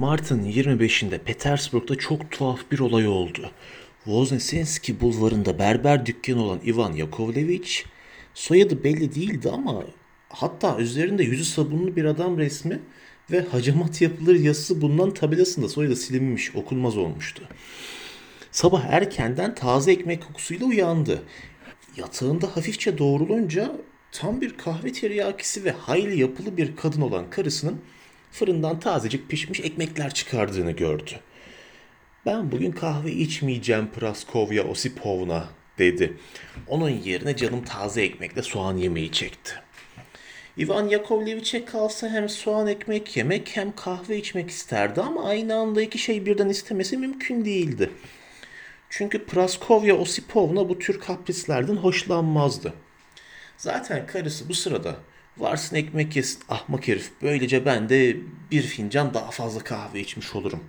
Mart'ın 25'inde Petersburg'da çok tuhaf bir olay oldu. Voznesenski bulvarında berber dükkanı olan Ivan Yakovlevich, soyadı belli değildi ama hatta üzerinde yüzü sabunlu bir adam resmi ve hacamat yapılır yazısı bulunan tabelasında soyadı silinmiş, okunmaz olmuştu. Sabah erkenden taze ekmek kokusuyla uyandı. Yatağında hafifçe doğrulunca tam bir kahve tiryakisi ve hayli yapılı bir kadın olan karısının fırından tazecik pişmiş ekmekler çıkardığını gördü. "Ben bugün kahve içmeyeceğim Praskovya Osipovna," dedi. Onun yerine canım taze ekmekle soğan yemeği çekti. Ivan Yakovlevich'e kalsa hem soğan ekmek yemek hem kahve içmek isterdi ama aynı anda iki şey birden istemesi mümkün değildi. Çünkü Praskovya Osipovna bu tür kaprislerden hoşlanmazdı. Zaten karısı bu sırada "Varsın ekmek yesin ahmak herif, böylece ben de bir fincan daha fazla kahve içmiş olurum"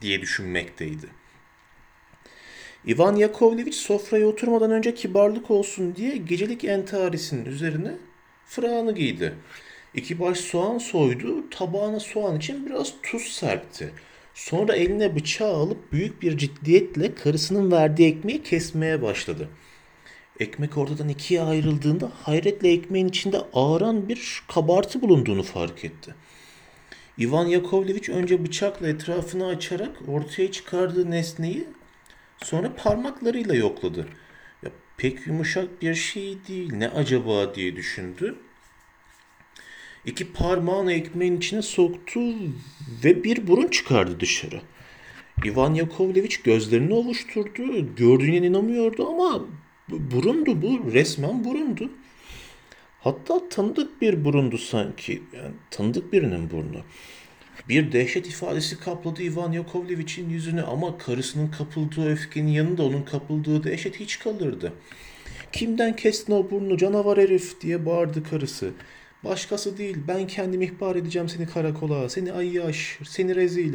diye düşünmekteydi. Ivan Yakovlevich sofraya oturmadan önce kibarlık olsun diye gecelik entarisinin üzerine fırağını giydi. 2 baş soğan soydu, tabağına soğan için biraz tuz serpti. Sonra eline bıçağı alıp büyük bir ciddiyetle karısının verdiği ekmeği kesmeye başladı. Ekmek ortadan 2'ye ayrıldığında hayretle ekmeğin içinde ağıran bir kabartı bulunduğunu fark etti. Ivan Yakovlevich önce bıçakla etrafını açarak ortaya çıkardığı nesneyi sonra parmaklarıyla yokladı. "Ya, pek yumuşak bir şey değil, ne acaba?" diye düşündü. 2 parmağını ekmeğin içine soktu ve bir burun çıkardı dışarı. Ivan Yakovlevich gözlerini ovuşturdu. Gördüğüne inanamıyordu ama burundu bu, resmen burundu. Hatta tanıdık bir burundu sanki. Yani tanıdık birinin burnu. Bir dehşet ifadesi kapladı Ivan Yakovlevich'in yüzünü ama karısının kapıldığı öfkenin yanında onun kapıldığı dehşet hiç kalırdı. "Kimden kestin o burnu canavar herif?" diye bağırdı karısı. "Başkası değil, ben kendim ihbar edeceğim seni karakola, seni ayyaş, seni rezil.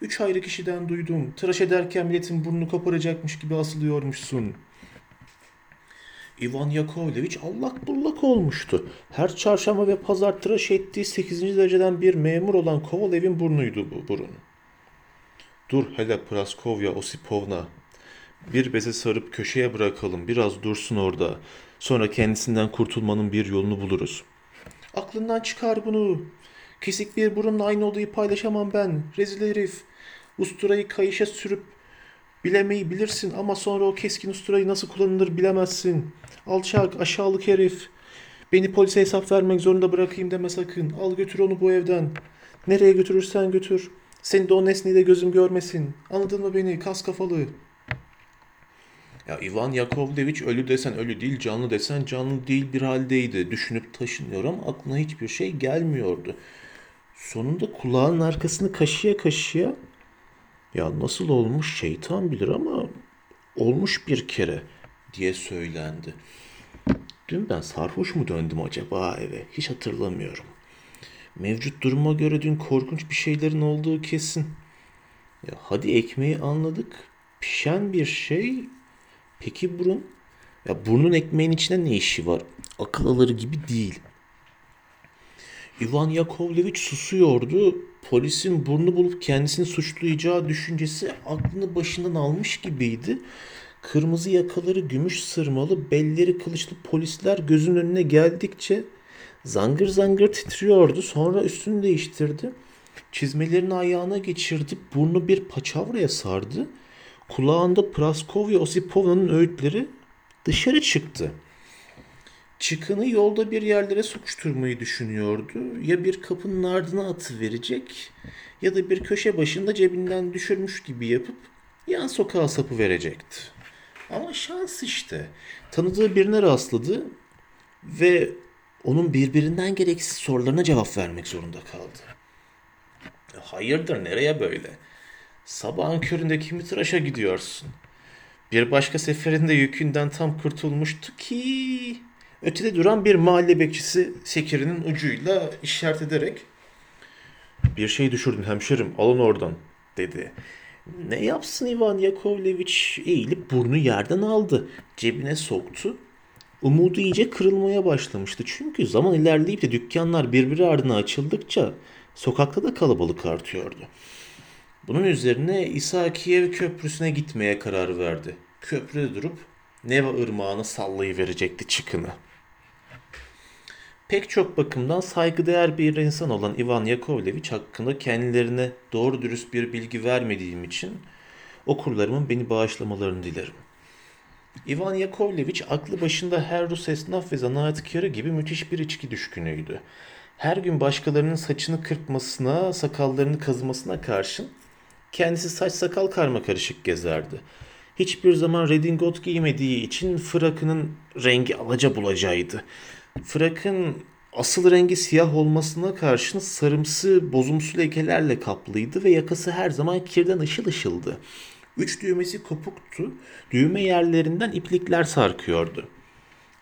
3 ayrı kişiden duydum, tıraş ederken milletin burnunu koparacakmış gibi asılıyormuşsun." Ivan Yakovlevich allak bullak olmuştu. Her çarşamba ve pazar tıraş ettiği 8. dereceden bir memur olan Kovalev'in burnuydu bu burun. "Dur hele Praskovya Osipovna. Bir beze sarıp köşeye bırakalım, biraz dursun orada. Sonra kendisinden kurtulmanın bir yolunu buluruz." "Aklından çıkar bunu. Kesik bir burunla aynı odayı paylaşamam ben. Rezil herif. Usturayı kayışa sürüp bilemeyi bilirsin ama sonra o keskin usturayı nasıl kullanılır bilemezsin. Alçak, aşağılık herif. Beni polise hesap vermek zorunda bırakayım deme sakın. Al götür onu bu evden. Nereye götürürsen götür. Seni de o nesneyi de gözüm görmesin. Anladın mı beni kas kafalı?" Ya Ivan Yakovlevich ölü desen ölü değil, canlı desen canlı değil bir haldeydi. Düşünüp taşınıyor ama aklına hiçbir şey gelmiyordu. Sonunda kulağının arkasını kaşıya kaşıya, "Ya nasıl olmuş şeytan bilir ama olmuş bir kere" diye söylendi. "Dün ben sarhoş mu döndüm acaba eve? Hiç hatırlamıyorum. Mevcut duruma göre dün korkunç bir şeylerin olduğu kesin. Ya hadi ekmeği anladık. Pişen bir şey. Peki burun? Ya burnun ekmeğin içine ne işi var? Akıl alır gibi değil." Ivan Yakovlevich susuyordu. Polisin burnu bulup kendisini suçlayacağı düşüncesi aklını başından almış gibiydi. Kırmızı yakaları gümüş sırmalı, belleri kılıçlı polisler gözünün önüne geldikçe zangır zangır titriyordu. Sonra üstünü değiştirdi. Çizmelerini ayağına geçirdi. Burnu bir paçavraya sardı. Kulağında Praskovya Osipovna'nın öğütleri dışarı çıktı. Çıkını yolda bir yerlere sokuşturmayı düşünüyordu. Ya bir kapının ardına atıverecek ya da bir köşe başında cebinden düşürmüş gibi yapıp yan sokağa sapıverecekti. Ama şans işte. Tanıdığı birine rastladı ve onun birbirinden gereksiz sorularına cevap vermek zorunda kaldı. "Hayırdır, nereye böyle? Sabahın köründe kimi tıraşa gidiyorsun? Bir başka seferinde yükünden tam kurtulmuştu ki..." Ötede duran bir mahalle bekçisi sekirinin ucuyla işaret ederek "Bir şey düşürdün hemşerim, alın oradan" dedi. Ne yapsın Ivan Yakovlevich? Eğilip burnu yerden aldı. Cebine soktu. Umudu iyice kırılmaya başlamıştı. Çünkü zaman ilerleyip de dükkanlar birbiri ardına açıldıkça sokakta da kalabalık artıyordu. Bunun üzerine Isakiyev Köprüsü'ne gitmeye karar verdi. Köprüde durup Neva ırmağını sallayıverecekti çıkını. Pek çok bakımdan saygıdeğer bir insan olan Ivan Yakovlevich hakkında kendilerine doğru dürüst bir bilgi vermediğim için okurlarımın beni bağışlamalarını dilerim. Ivan Yakovlevich aklı başında her Rus esnaf ve zanaatkarı gibi müthiş bir içki düşkünüydü. Her gün başkalarının saçını kırpmasına, sakallarını kazımasına karşın kendisi saç sakal karma karışık gezerdi. Hiçbir zaman redingot giymediği için frakının rengi alaca bulacaydı. Frakın asıl rengi siyah olmasına karşın sarımsı, bozumsu lekelerle kaplıydı ve yakası her zaman kirden ışıl ışıldı. 3 düğmesi kopuktu, düğme yerlerinden iplikler sarkıyordu.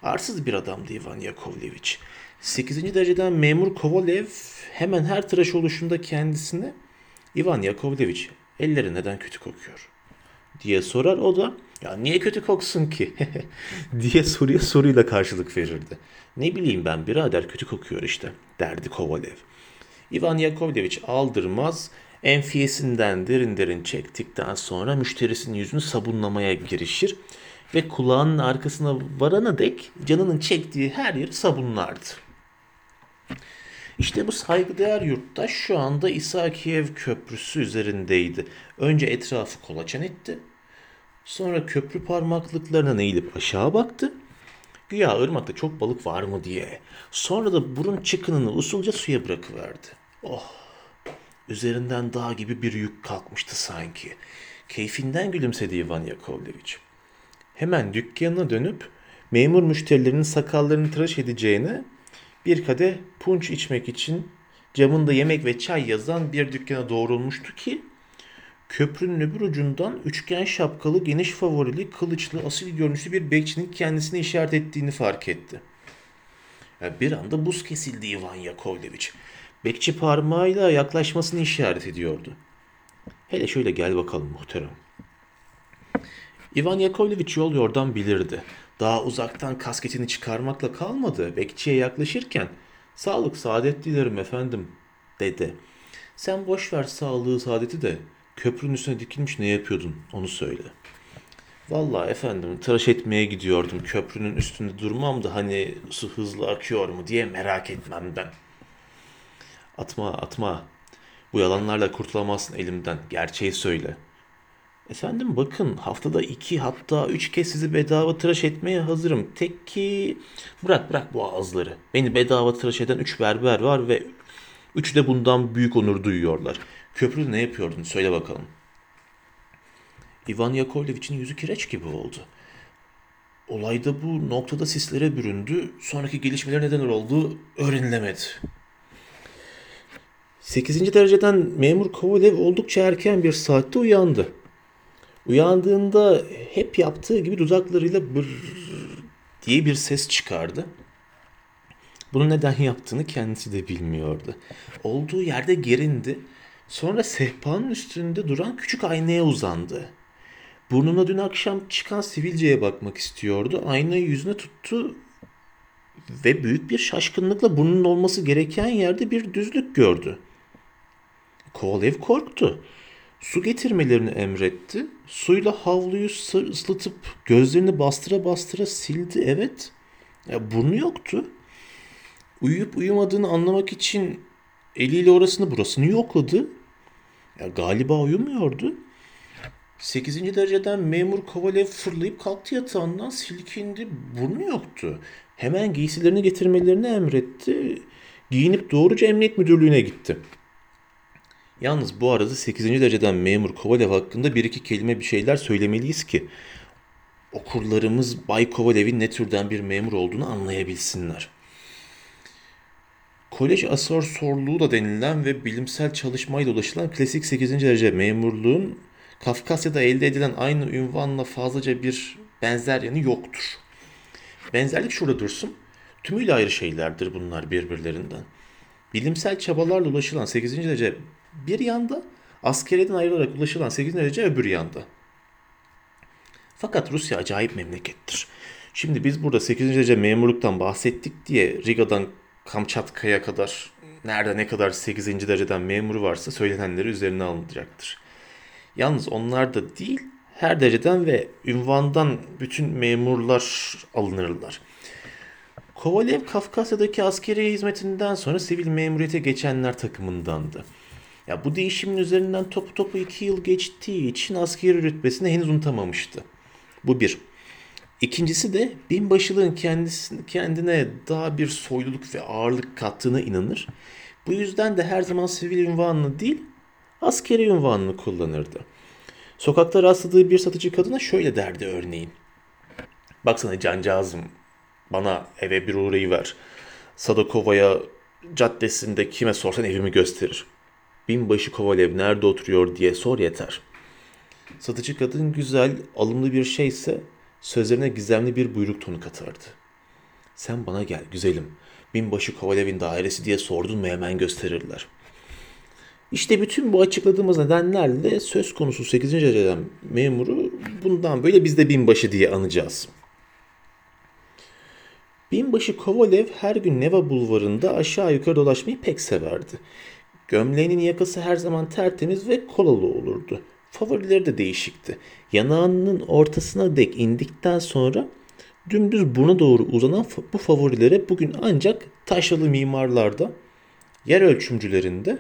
Arsız bir adamdı Ivan Yakovlevich. 8. dereceden memur Kovalev hemen her tıraş oluşunda kendisine "Ivan Yakovlevich, elleri neden kötü kokuyor?" diye sorar, o da "Ya niye kötü koksun ki?" diye soruya soruyla karşılık verirdi. "Ne bileyim ben birader, kötü kokuyor işte," derdi Kovalev. Ivan Yakovlevich aldırmaz, enfiyesinden derin derin çektikten sonra müşterisinin yüzünü sabunlamaya girişir ve kulağının arkasına varana dek canının çektiği her yeri sabunlardı. İşte bu saygıdeğer yurttaş şu anda İsakiyev Köprüsü üzerindeydi. Önce etrafı kolaçan etti. Sonra köprü parmaklıklarına eğilip aşağı baktı. Güya ırmakta çok balık var mı diye. Sonra da burun çıkınını usulca suya bırakıverdi. Oh! Üzerinden dağ gibi bir yük kalkmıştı sanki. Keyfinden gülümsedi Ivan Yakovlevich. Hemen dükkanına dönüp memur müşterilerinin sakallarını tıraş edeceğine bir kadeh punç içmek için camında yemek ve çay yazan bir dükkana doğrulmuştu ki köprünün öbür ucundan üçgen şapkalı, geniş favorili, kılıçlı, asil görünüşlü bir bekçinin kendisine işaret ettiğini fark etti. Bir anda buz kesildi Ivan Yakovlevich. Bekçi parmağıyla yaklaşmasını işaret ediyordu. "Hele şöyle gel bakalım muhterem." Ivan Yakovlevich yol yordan bilirdi. Daha uzaktan kasketini çıkarmakla kalmadı. Bekçiye yaklaşırken "Sağlık, saadet dilerim efendim," dedi. "Sen boş ver sağlığı, saadeti de köprünün üstüne dikilmiş ne yapıyordun, onu söyle." "Vallahi efendim, tıraş etmeye gidiyordum. Köprünün üstünde durmam da hani su hızlı akıyor mu diye merak etmemden." Atma. Bu yalanlarla kurtulamazsın elimden. Gerçeği söyle. "Efendim bakın, haftada 2 hatta 3 kez sizi bedava tıraş etmeye hazırım. Tek ki bırak bu ağızları. Beni bedava tıraş eden 3 berber var ve 3'ü de bundan büyük onur duyuyorlar. Köprüde ne yapıyordun? Söyle bakalım." Ivan Yakovlevich'in yüzü kireç gibi oldu. Olayda bu noktada sislere büründü. Sonraki gelişmeler neden olduğu öğrenilemedi. 8. dereceden memur Kovalev oldukça erken bir saatte uyandı. Uyandığında hep yaptığı gibi dudaklarıyla "bır" diye bir ses çıkardı. Bunu neden yaptığını kendisi de bilmiyordu. Olduğu yerde gerindi. Sonra sehpanın üstünde duran küçük aynaya uzandı. Burnuna dün akşam çıkan sivilceye bakmak istiyordu. Aynayı yüzüne tuttu ve büyük bir şaşkınlıkla burnunun olması gereken yerde bir düzlük gördü. Kovalev korktu. Su getirmelerini emretti. Suyla havluyu ıslatıp gözlerini bastıra bastıra sildi. Evet, burnu yoktu. Uyuyup uyumadığını anlamak için eliyle orasını burasını yokladı. Galiba uyumuyordu. 8. dereceden memur Kovalev fırlayıp kalktı yatağından, silkindi. Burnu yoktu. Hemen giysilerini getirmelerini emretti. Giyinip doğruca emniyet müdürlüğüne gitti. Yalnız bu arada 8. dereceden memur Kovalev hakkında bir iki kelime bir şeyler söylemeliyiz ki okurlarımız Bay Kovalev'in ne türden bir memur olduğunu anlayabilsinler. Kolej asansörlüğü da denilen ve bilimsel çalışmayla ulaşılan klasik 8. derece memurluğun Kafkasya'da elde edilen aynı ünvanla fazlaca bir benzer yanı yoktur. Benzerlik şurada dursun, tümüyle ayrı şeylerdir bunlar birbirlerinden. Bilimsel çabalarla ulaşılan 8. derece bir yanda, askeriyeden ayrılarak ulaşılan 8. derece öbür yanda. Fakat Rusya acayip memlekettir. Şimdi biz burada 8. derece memurluktan bahsettik diye Riga'dan Kamçatka'ya kadar nerede ne kadar 8. dereceden memuru varsa söylenenleri üzerine alınacaktır. Yalnız onlar da değil, her dereceden ve ünvandan bütün memurlar alınırlar. Kovalev Kafkasya'daki askeri hizmetinden sonra sivil memuriyete geçenler takımındandı. Ya bu değişimin üzerinden topu 2 yıl geçtiği için askeri rütbesini henüz unutamamıştı. Bu bir. İkincisi de binbaşılığın kendine daha bir soyluluk ve ağırlık kattığına inanır. Bu yüzden de her zaman sivil unvanını değil, askeri unvanını kullanırdı. Sokakta rastladığı bir satıcı kadına şöyle derdi örneğin. "Baksana cancağızım, bana eve bir uğrayıver. Sadakova'ya caddesinde kime sorsan evimi gösterir. Binbaşı Kovalev nerede oturuyor diye sor yeter." Satıcı kadın güzel, alımlı bir şeyse sözlerine gizemli bir buyruk tonu katardı. "Sen bana gel güzelim. Binbaşı Kovalev'in dairesi diye sordun mu hemen gösterirler." İşte bütün bu açıkladığımız nedenlerle söz konusu 8. dereceden memuru bundan böyle biz de binbaşı diye anacağız. Binbaşı Kovalev her gün Neva bulvarında aşağı yukarı dolaşmayı pek severdi. Gömleğinin yakası her zaman tertemiz ve kolalı olurdu. Favorileri de değişikti. Yanağının ortasına dek indikten sonra dümdüz buruna doğru uzanan bu favorilere bugün ancak taşralı mimarlarda, yer ölçümcülerinde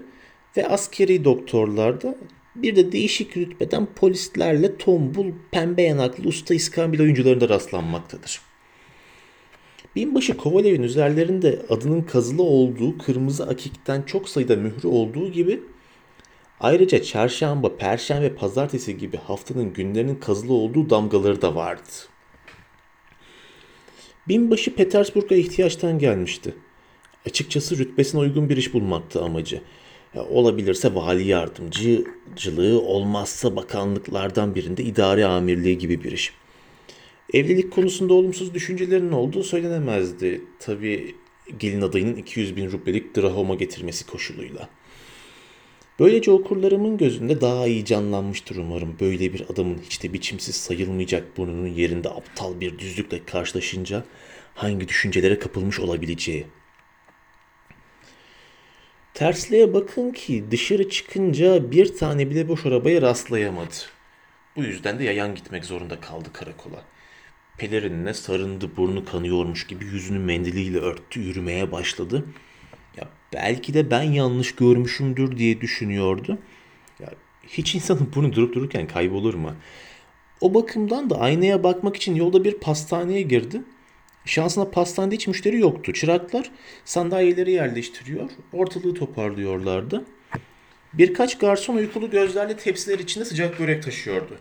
ve askeri doktorlarda, bir de değişik rütbeden polislerle tombul, pembe yanaklı usta iskambil oyuncularında rastlanmaktadır. Binbaşı Kovalev'in üzerlerinde adının kazılı olduğu kırmızı akikten çok sayıda mührü olduğu gibi, ayrıca çarşamba, perşembe, pazartesi gibi haftanın günlerinin kazılı olduğu damgaları da vardı. Binbaşı Petersburg'a ihtiyaçtan gelmişti. Açıkçası rütbesine uygun bir iş bulmaktı amacı. Olabilirse vali yardımcılığı, olmazsa bakanlıklardan birinde idare amirliği gibi bir iş. Evlilik konusunda olumsuz düşüncelerinin olduğu söylenemezdi. Tabii gelin adayının 200.000 rublelik drahoma getirmesi koşuluyla. Böylece okurlarımın gözünde daha iyi canlanmıştır umarım. Böyle bir adamın hiç de biçimsiz sayılmayacak burnunun yerinde aptal bir düzlükle karşılaşınca hangi düşüncelere kapılmış olabileceği. Tersliğe bakın ki dışarı çıkınca bir tane bile boş arabaya rastlayamadı. Bu yüzden de yayan gitmek zorunda kaldı karakola. Pelerinine sarındı, burnu kanıyormuş gibi yüzünü mendiliyle örttü, yürümeye başladı. Ya belki de ben yanlış görmüşümdür diye düşünüyordu. Ya hiç insanın burnu durup dururken kaybolur mu? O bakımdan da aynaya bakmak için yolda bir pastaneye girdi. Şansına pastanede hiç müşteri yoktu. Çıraklar sandalyeleri yerleştiriyor, ortalığı toparlıyorlardı. Birkaç garson uykulu gözlerle tepsiler içinde sıcak börek taşıyordu.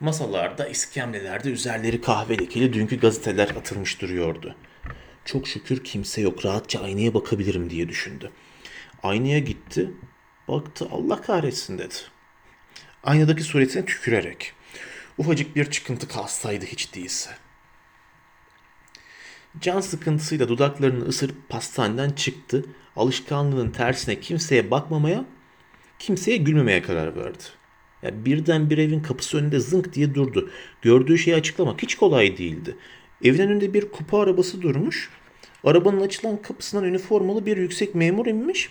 Masalarda, iskemlelerde üzerleri kahve lekeli dünkü gazeteler atılmış duruyordu. Çok şükür kimse yok, rahatça aynaya bakabilirim diye düşündü. Aynaya gitti, baktı, Allah kahretsin dedi. Aynadaki suretine tükürerek. Ufacık bir çıkıntı kalsaydı hiç değilse. Can sıkıntısıyla dudaklarını ısırıp pastaneden çıktı. Alışkanlığının tersine kimseye bakmamaya, kimseye gülmemeye karar verdi. Ya birden bir evin kapısı önünde zınk diye durdu. Gördüğü şeyi açıklamak hiç kolay değildi. Evin önünde bir kupa arabası durmuş. Arabanın açılan kapısından üniformalı bir yüksek memur inmiş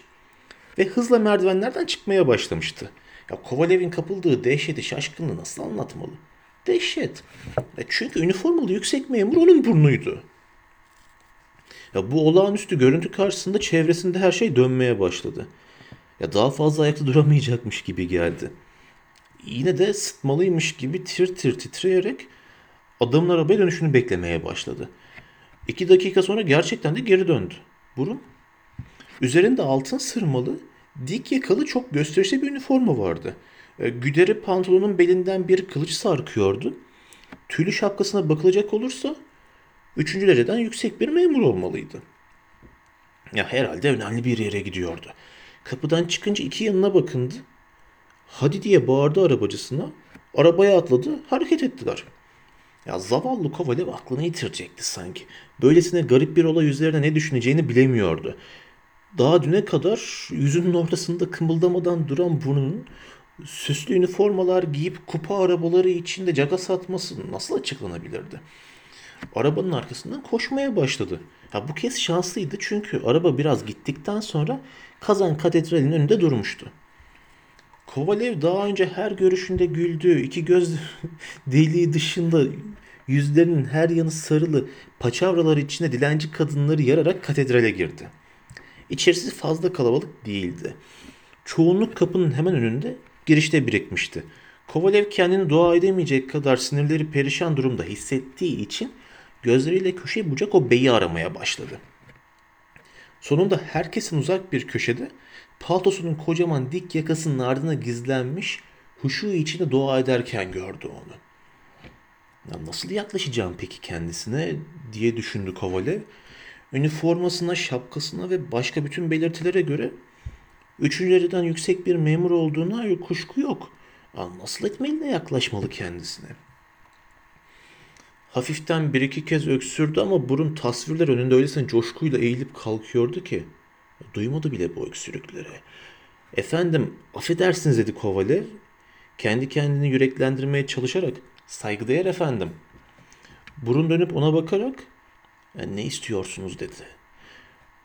ve hızla merdivenlerden çıkmaya başlamıştı. Ya Kovalev'in kapıldığı dehşeti, şaşkınlığı nasıl anlatmalı? Dehşet. Ya çünkü üniformalı yüksek memur onun burnuydu. Ya bu olağanüstü görüntü karşısında çevresinde her şey dönmeye başladı. Ya daha fazla ayakta duramayacakmış gibi geldi. Yine de sıtmalıymış gibi tir tir titreyerek adamın arabaya dönüşünü beklemeye başladı. 2 dakika sonra gerçekten de geri döndü. Burun. Üzerinde altın sırmalı, dik yakalı çok gösterişli bir üniforma vardı. Güderi pantolonun belinden bir kılıç sarkıyordu. Tüylü şapkasına bakılacak olursa 3. dereceden yüksek bir memur olmalıydı. Ya herhalde önemli bir yere gidiyordu. Kapıdan çıkınca iki yanına bakındı. "Hadi" diye bağırdı arabacısına. Arabaya atladı, hareket ettiler. Ya zavallı Kovalev aklını yitirecekti sanki. Böylesine garip bir olay üzerine ne düşüneceğini bilemiyordu. Daha düne kadar yüzünün ortasında kımıldamadan duran burnunun süslü üniformalar giyip kupa arabaları içinde caga satması nasıl açıklanabilirdi? arabanın arkasından koşmaya başladı. Ya bu kez şanslıydı çünkü araba biraz gittikten sonra Kazan Katedrali'nin önünde durmuştu. Kovalev daha önce her görüşünde güldüğü, iki göz deliği dışında yüzlerinin her yanı sarılı, paçavraları içinde dilenci kadınları yararak katedrale girdi. İçerisi fazla kalabalık değildi. Çoğunluk kapının hemen önünde, girişte birikmişti. Kovalev kendini dua edemeyecek kadar sinirleri perişan durumda hissettiği için gözleriyle köşe bucak o beyi aramaya başladı. Sonunda herkesin uzak bir köşede paltosunun kocaman dik yakasının ardına gizlenmiş huşu içinde dua ederken gördü onu. Ya nasıl yaklaşacağım peki kendisine diye düşündü Kovalev. Üniformasına, şapkasına ve başka bütün belirtilere göre 3. dereceden yüksek bir memur olduğuna kuşku yok. Nasıl etmeyle yaklaşmalı kendisine? Hafiften bir iki kez öksürdü ama burun tasvirler önünde öylesine coşkuyla eğilip kalkıyordu ki duymadı bile bu öksürükleri. "Efendim, affedersiniz," dedi Kovalev. Kendi kendini yüreklendirmeye çalışarak, "Saygıdeğer efendim." Burun dönüp ona bakarak, "Ne istiyorsunuz?" dedi.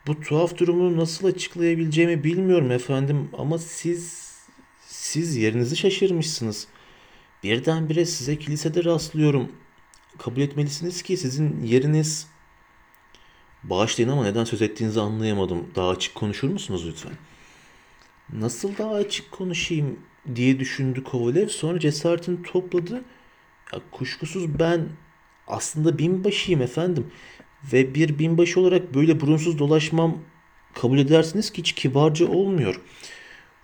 "Bu tuhaf durumu nasıl açıklayabileceğimi bilmiyorum efendim ama siz yerinizi şaşırmışsınız. Birdenbire size kilisede rastlıyorum. Kabul etmelisiniz ki sizin yeriniz..." "Bağışlayın ama neden söz ettiğinizi anlayamadım. Daha açık konuşur musunuz lütfen?" "Nasıl daha açık konuşayım?" diye düşündü Kovalev. Sonra cesaretini topladı. "Kuşkusuz ben aslında binbaşıyım efendim. Ve bir binbaşı olarak böyle burunsuz dolaşmam kabul edersiniz ki hiç kibarca olmuyor.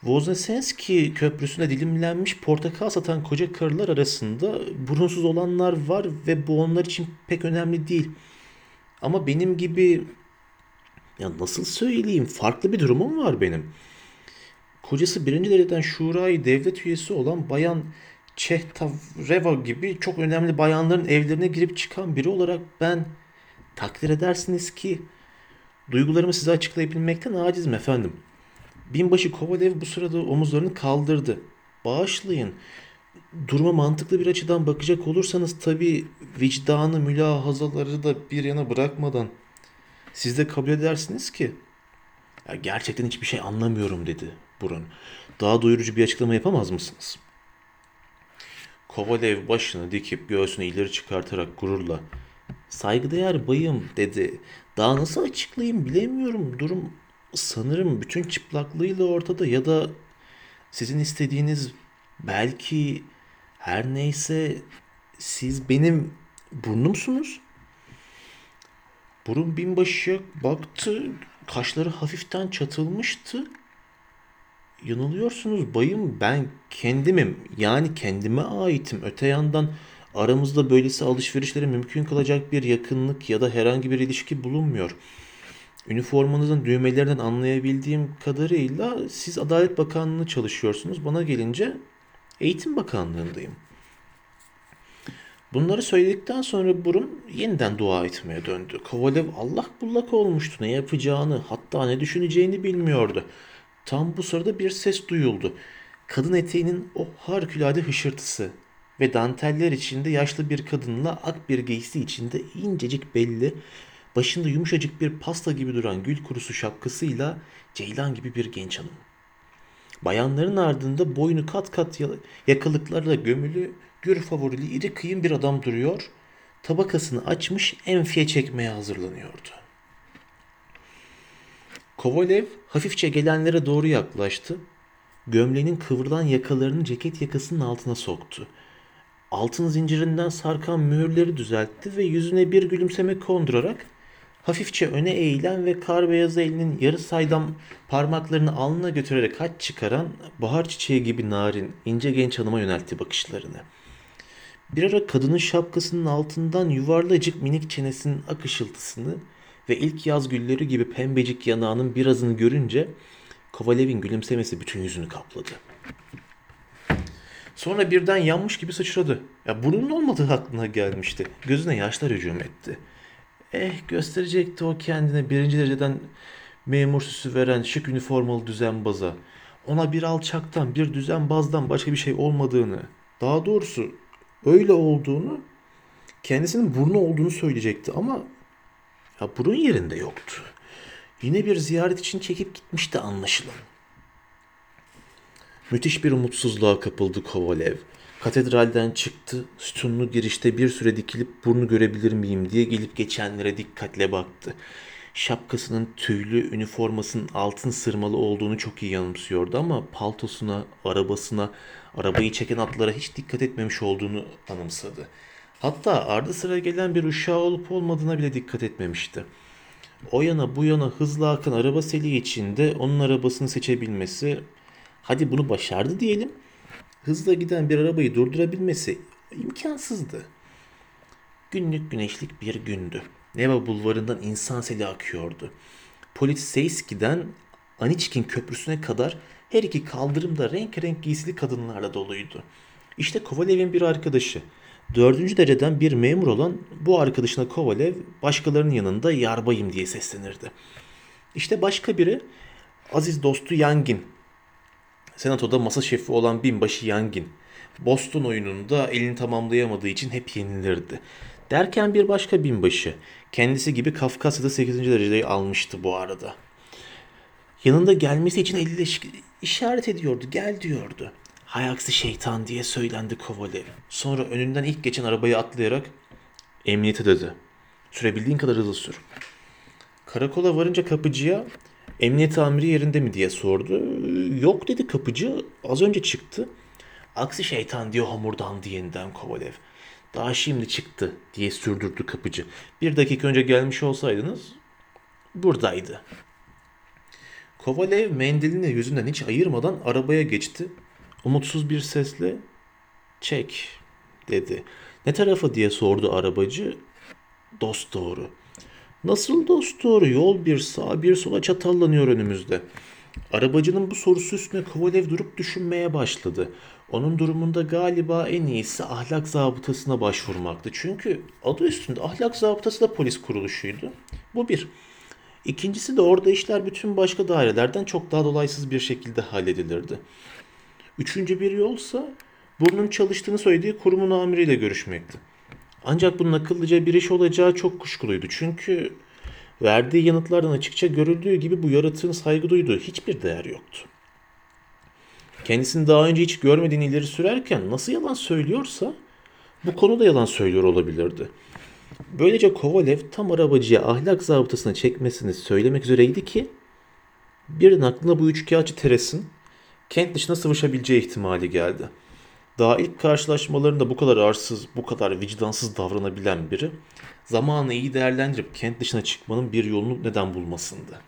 Voznesenski Köprüsü'nde dilimlenmiş portakal satan koca karılar arasında burunsuz olanlar var ve bu onlar için pek önemli değil. Ama benim gibi, nasıl söyleyeyim, farklı bir durumum var benim. Kocası 1. dereceden şurayı devlet üyesi olan bayan Chekhtaryova gibi çok önemli bayanların evlerine girip çıkan biri olarak ben, takdir edersiniz ki, duygularımı size açıklayabilmekten acizim efendim." Binbaşı Kovalev bu sırada omuzlarını kaldırdı. "Bağışlayın. Duruma mantıklı bir açıdan bakacak olursanız tabii, vicdanı, mülahazaları da bir yana bırakmadan, siz de kabul edersiniz ki..." "Gerçekten hiçbir şey anlamıyorum," dedi Burun. "Daha doyurucu bir açıklama yapamaz mısınız?" Kovalev başını dikip göğsünü ileri çıkartarak gururla, "Saygıdeğer bayım," dedi. "Daha nasıl açıklayayım bilemiyorum. Durum sanırım bütün çıplaklığıyla ortada ya da sizin istediğiniz belki, her neyse, siz benim burnumsunuz." Burun binbaşıya baktı. Kaşları hafiften çatılmıştı. "Yanılıyorsunuz bayım, ben kendimim. Yani kendime aitim. Öte yandan aramızda böylesi alışverişlere mümkün kılacak bir yakınlık ya da herhangi bir ilişki bulunmuyor. Üniformanızın düğmelerinden anlayabildiğim kadarıyla siz Adalet Bakanlığı'nda çalışıyorsunuz. Bana gelince Eğitim Bakanlığı'ndayım." Bunları söyledikten sonra Burun yeniden dua etmeye döndü. Kovalev allak bullak olmuştu. Ne yapacağını, hatta ne düşüneceğini bilmiyordu. Tam bu sırada bir ses duyuldu. Kadın eteğinin o harikulade hışırtısı ve danteller içinde yaşlı bir kadınla ak bir giysi içinde incecik belli, başında yumuşacık bir pasta gibi duran gül kurusu şapkasıyla ceylan gibi bir genç hanım. Bayanların ardında boynu kat kat yakalıklarla gömülü, gür favorili, iri kıyım bir adam duruyor, tabakasını açmış enfiye çekmeye hazırlanıyordu. Kovalev hafifçe gelenlere doğru yaklaştı. Gömleğinin kıvrılan yakalarını ceket yakasının altına soktu. Altın zincirinden sarkan mühürleri düzeltti ve yüzüne bir gülümseme kondurarak hafifçe öne eğilen ve kar beyazı elinin yarı saydam parmaklarını alnına götürerek haç çıkaran bahar çiçeği gibi narin, ince genç hanıma yöneltti bakışlarını. Bir ara kadının şapkasının altından yuvarlacık minik çenesinin ak ışıltısını ve ilk yaz gülleri gibi pembecik yanağının birazını görünce Kovalev'in gülümsemesi bütün yüzünü kapladı. Sonra birden yanmış gibi sıçradı. Bunun olmadığı aklına gelmişti. Gözüne yaşlar hücum etti. Gösterecekti o kendine 1. dereceden memur süsü veren şık üniformalı düzenbaza. Ona bir alçaktan, bir düzenbazdan başka bir şey olmadığını, daha doğrusu öyle olduğunu, kendisinin burnu olduğunu söyleyecekti ama ya burun yerinde yoktu. Yine bir ziyaret için çekip gitmişti anlaşılan. Müthiş bir umutsuzluğa kapıldı Kovalev. Katedralden çıktı, sütunlu girişte bir süre dikilip burnu görebilir miyim diye gelip geçenlere dikkatle baktı. Şapkasının tüylü, üniformasının altın sırmalı olduğunu çok iyi anımsıyordu ama paltosuna, arabasına, arabayı çeken atlara hiç dikkat etmemiş olduğunu anımsadı. Hatta ardı sıra gelen bir uşağı olup olmadığına bile dikkat etmemişti. O yana bu yana hızla akan araba seli içinde onun arabasını seçebilmesi, hadi bunu başardı diyelim, hızla giden bir arabayı durdurabilmesi imkansızdı. Günlük güneşlik bir gündü. Neva bulvarından insan seli akıyordu. Politseiski'den Anichkin Köprüsü'ne kadar her iki kaldırımda renk giysili kadınlarla doluydu. İşte Kovalev'in bir arkadaşı. 4. dereceden bir memur olan bu arkadaşına Kovalev başkalarının yanında yarbayım diye seslenirdi. İşte başka biri aziz dostu Yangin. Senatoda masa şefi olan binbaşı Yangin. Boston oyununda elini tamamlayamadığı için hep yenilirdi. Derken bir başka binbaşı. Kendisi gibi Kafkasya'da 8. dereceyi almıştı bu arada. Yanında gelmesi için eliyle işaret ediyordu. Gel diyordu. Hay aksi şeytan diye söylendi Kovalev. Sonra önünden ilk geçen arabayı atlayarak emniyete dedi. Sürebildiğin kadar hızlı sür. Karakola varınca kapıcıya emniyet amiri yerinde mi diye sordu. Yok dedi kapıcı. Az önce çıktı. Aksi şeytan diye homurdandı yeniden Kovalev. Daha şimdi çıktı diye sürdürdü kapıcı. Bir dakika önce gelmiş olsaydınız buradaydı. Kovalev mendilini yüzünden hiç ayırmadan arabaya geçti. Umutsuz bir sesle çek dedi. Ne tarafa diye sordu arabacı. Dosdoğru. Nasıl dosdoğru? Yol bir sağa bir sola çatallanıyor önümüzde. Arabacının bu sorusu üstüne Kovalev durup düşünmeye başladı. Onun durumunda galiba en iyisi ahlak zabıtasına başvurmaktı. Çünkü adı üstünde ahlak zabıtası da polis kuruluşuydu. Bu bir. İkincisi de orada işler bütün başka dairelerden çok daha dolaysız bir şekilde halledilirdi. Üçüncü bir yolsa burnun çalıştığını söylediği kurumun amiriyle görüşmekti. Ancak bunun akıllıca bir iş olacağı çok kuşkuluydu. Çünkü verdiği yanıtlardan açıkça görüldüğü gibi bu yaratığın saygı duyduğu hiçbir değer yoktu. Kendisini daha önce hiç görmediğini ileri sürerken nasıl yalan söylüyorsa bu konuda yalan söylüyor olabilirdi. Böylece Kovalev tam arabacıya ahlak zabıtasına çekmesini söylemek üzereydi ki birden aklına bu üçkağıtçı Teres'in kent dışına sıvışabileceği ihtimali geldi. Daha ilk karşılaşmalarında bu kadar arsız, bu kadar vicdansız davranabilen biri zamanı iyi değerlendirip kent dışına çıkmanın bir yolunu neden bulmasındı.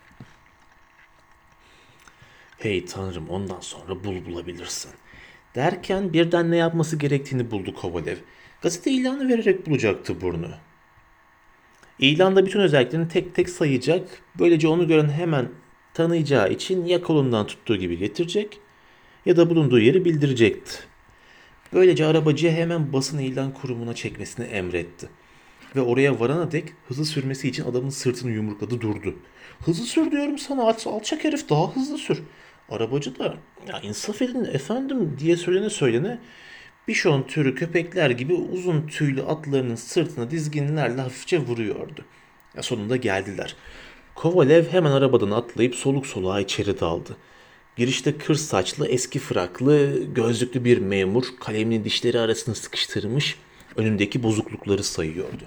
Hey tanrım ondan sonra bulabilirsin. Derken birden ne yapması gerektiğini buldu Kovalev. Gazete ilanı vererek bulacaktı burnu. İlanda bütün özelliklerini tek tek sayacak. Böylece onu gören hemen tanıyacağı için ya kolundan tuttuğu gibi getirecek ya da bulunduğu yeri bildirecekti. Böylece arabacıya hemen basın ilan kurumuna çekmesini emretti. Ve oraya varana dek hızlı sürmesi için adamın sırtını yumrukladı durdu. Hızlı sür diyorum sana alçak herif daha hızlı sür. Arabacı da ya insaf edin efendim diye söylene bişon türü köpekler gibi uzun tüylü atlarının sırtına dizginlerle hafifçe vuruyordu. Ya sonunda geldiler. Kovalev hemen arabadan atlayıp soluk soluğa içeri daldı. Girişte kır saçlı, eski fraklı, gözlüklü bir memur kalemini dişleri arasına sıkıştırmış önündeki bozuklukları sayıyordu.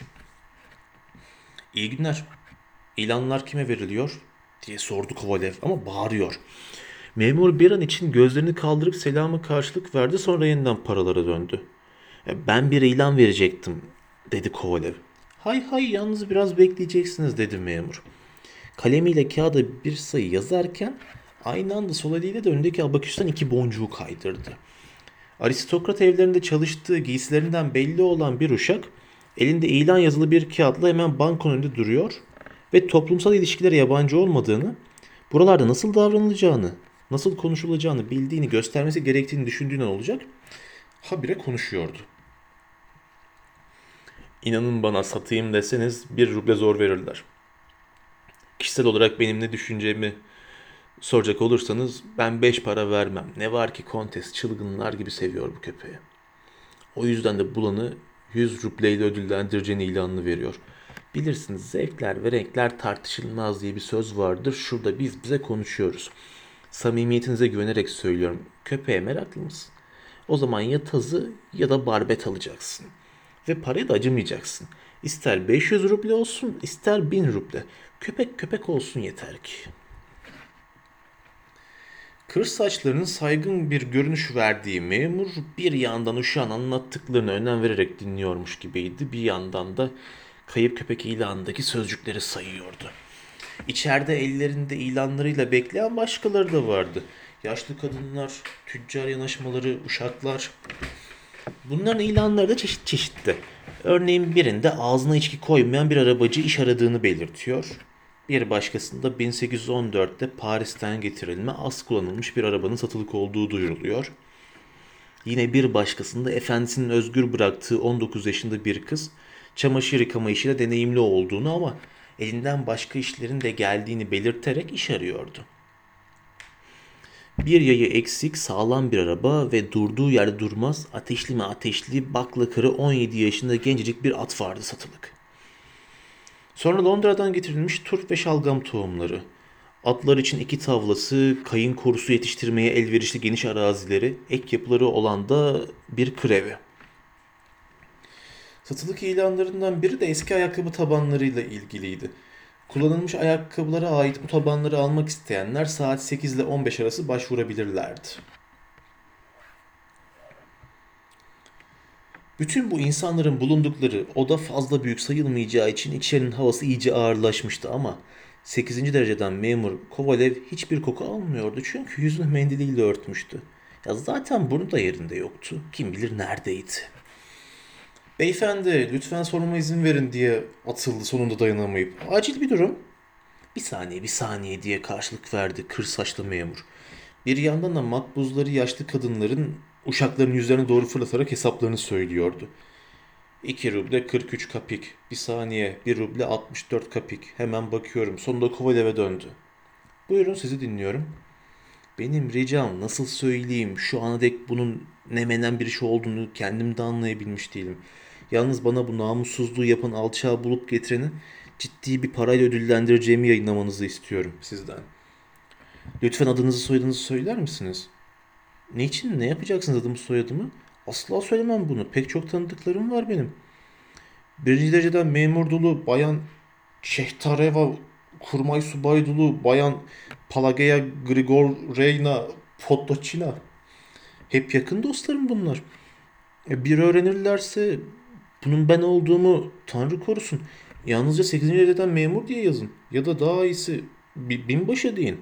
İyi günler. İlanlar kime veriliyor diye sordu Kovalev ama bağırıyor. Memur bir an için gözlerini kaldırıp selama karşılık verdi sonra yeniden paralara döndü. Ben bir ilan verecektim dedi Kovalev. Hay yalnız biraz bekleyeceksiniz dedi memur. Kalemiyle kağıda bir sayı yazarken aynı anda sol eliyle de önündeki abaküsten 2 boncuğu kaydırdı. Aristokrat evlerinde çalıştığı giysilerinden belli olan bir uşak elinde ilan yazılı bir kağıtla hemen bankon önünde duruyor ve toplumsal ilişkilere yabancı olmadığını, buralarda nasıl davranılacağını, nasıl konuşulacağını bildiğini göstermesi gerektiğini düşündüğünden olacak habire konuşuyordu. İnanın bana satayım deseniz 1 ruble zor verirler. Kişisel olarak benim ne düşüneceğimi soracak olursanız ben 5 para vermem. Ne var ki kontes çılgınlar gibi seviyor bu köpeği. O yüzden de bulanı 100 rubleyle ödüllendireceğini ilanını veriyor. Bilirsiniz, zevkler ve renkler tartışılmaz diye bir söz vardır. Şurada biz bize konuşuyoruz. Samimiyetinize güvenerek söylüyorum. Köpeğe meraklı mısın? O zaman ya tazı ya da barbet alacaksın. Ve paraya da acımayacaksın. İster 500 ruble olsun, ister 1000 ruble. Köpek köpek olsun yeter ki. Kır saçlarının saygın bir görünüş verdiği memur bir yandan uşağın anlattıklarına önem vererek dinliyormuş gibiydi. Bir yandan da kayıp köpek ilanındaki sözcükleri sayıyordu. İçeride ellerinde ilanlarıyla bekleyen başkaları da vardı. Yaşlı kadınlar, tüccar yanaşmaları, uşaklar. Bunların ilanları da çeşit çeşitti. Örneğin birinde ağzına içki koymayan bir arabacı iş aradığını belirtiyor. Bir başkasında 1814'te Paris'ten getirilme az kullanılmış bir arabanın satılık olduğu duyuruluyor. Yine bir başkasında efendisinin özgür bıraktığı 19 yaşında bir kız çamaşır yıkama işiyle deneyimli olduğunu ama elinden başka işlerin de geldiğini belirterek iş arıyordu. Bir yayı eksik sağlam bir araba ve durduğu yerde durmaz ateşli mi ateşli bakla kırı 17 yaşında gencecik bir at vardı satılık. Sonra Londra'dan getirilmiş turp ve şalgam tohumları, atlar için iki tavlası, kayın korusu yetiştirmeye elverişli geniş arazileri, ek yapıları olan da bir krevi. Satılık ilanlarından biri de eski ayakkabı tabanlarıyla ilgiliydi. Kullanılmış ayakkabılara ait bu tabanları almak isteyenler saat 8 ile 15 arası başvurabilirlerdi. Bütün bu insanların bulundukları oda fazla büyük sayılmayacağı için içerinin havası iyice ağırlaşmıştı ama 8. dereceden memur Kovalev hiçbir koku almıyordu çünkü yüzünü mendiliyle örtmüştü. Ya zaten burnu da yerinde yoktu. Kim bilir neredeydi. Beyefendi, lütfen soruma izin verin diye atıldı sonunda dayanamayıp. Acil bir durum. Bir saniye diye karşılık verdi kır saçlı memur. Bir yandan da makbuzları yaşlı kadınların uşakların yüzlerine doğru fırlatarak hesaplarını söylüyordu. 2 ruble 43 kapik. Bir saniye 1 ruble 64 kapik. Hemen bakıyorum. Sonunda Kovalev'e döndü. Buyurun, sizi dinliyorum. Benim ricam, nasıl söyleyeyim, şu ana dek bunun ne menen bir iş olduğunu kendim de anlayabilmiş değilim. Yalnız bana bu namussuzluğu yapan alçağı bulup getireni ciddi bir parayla ödüllendireceğimi yayınlamanızı istiyorum sizden. Lütfen adınızı soyadınızı söyler misiniz? Niçin? Ne yapacaksınız adımı soyadımı? Asla söylemem bunu. Pek çok tanıdıklarım var benim. 1. dereceden memur dolu bayan Chekhtaryova, kurmay subay dolu bayan Pelageya Grigorevna Podtochina. Hep yakın dostlarım bunlar. Bir öğrenirlerse bunun ben olduğumu Tanrı korusun. Yalnızca 8. dereceden memur diye yazın. Ya da daha iyisi binbaşı deyin.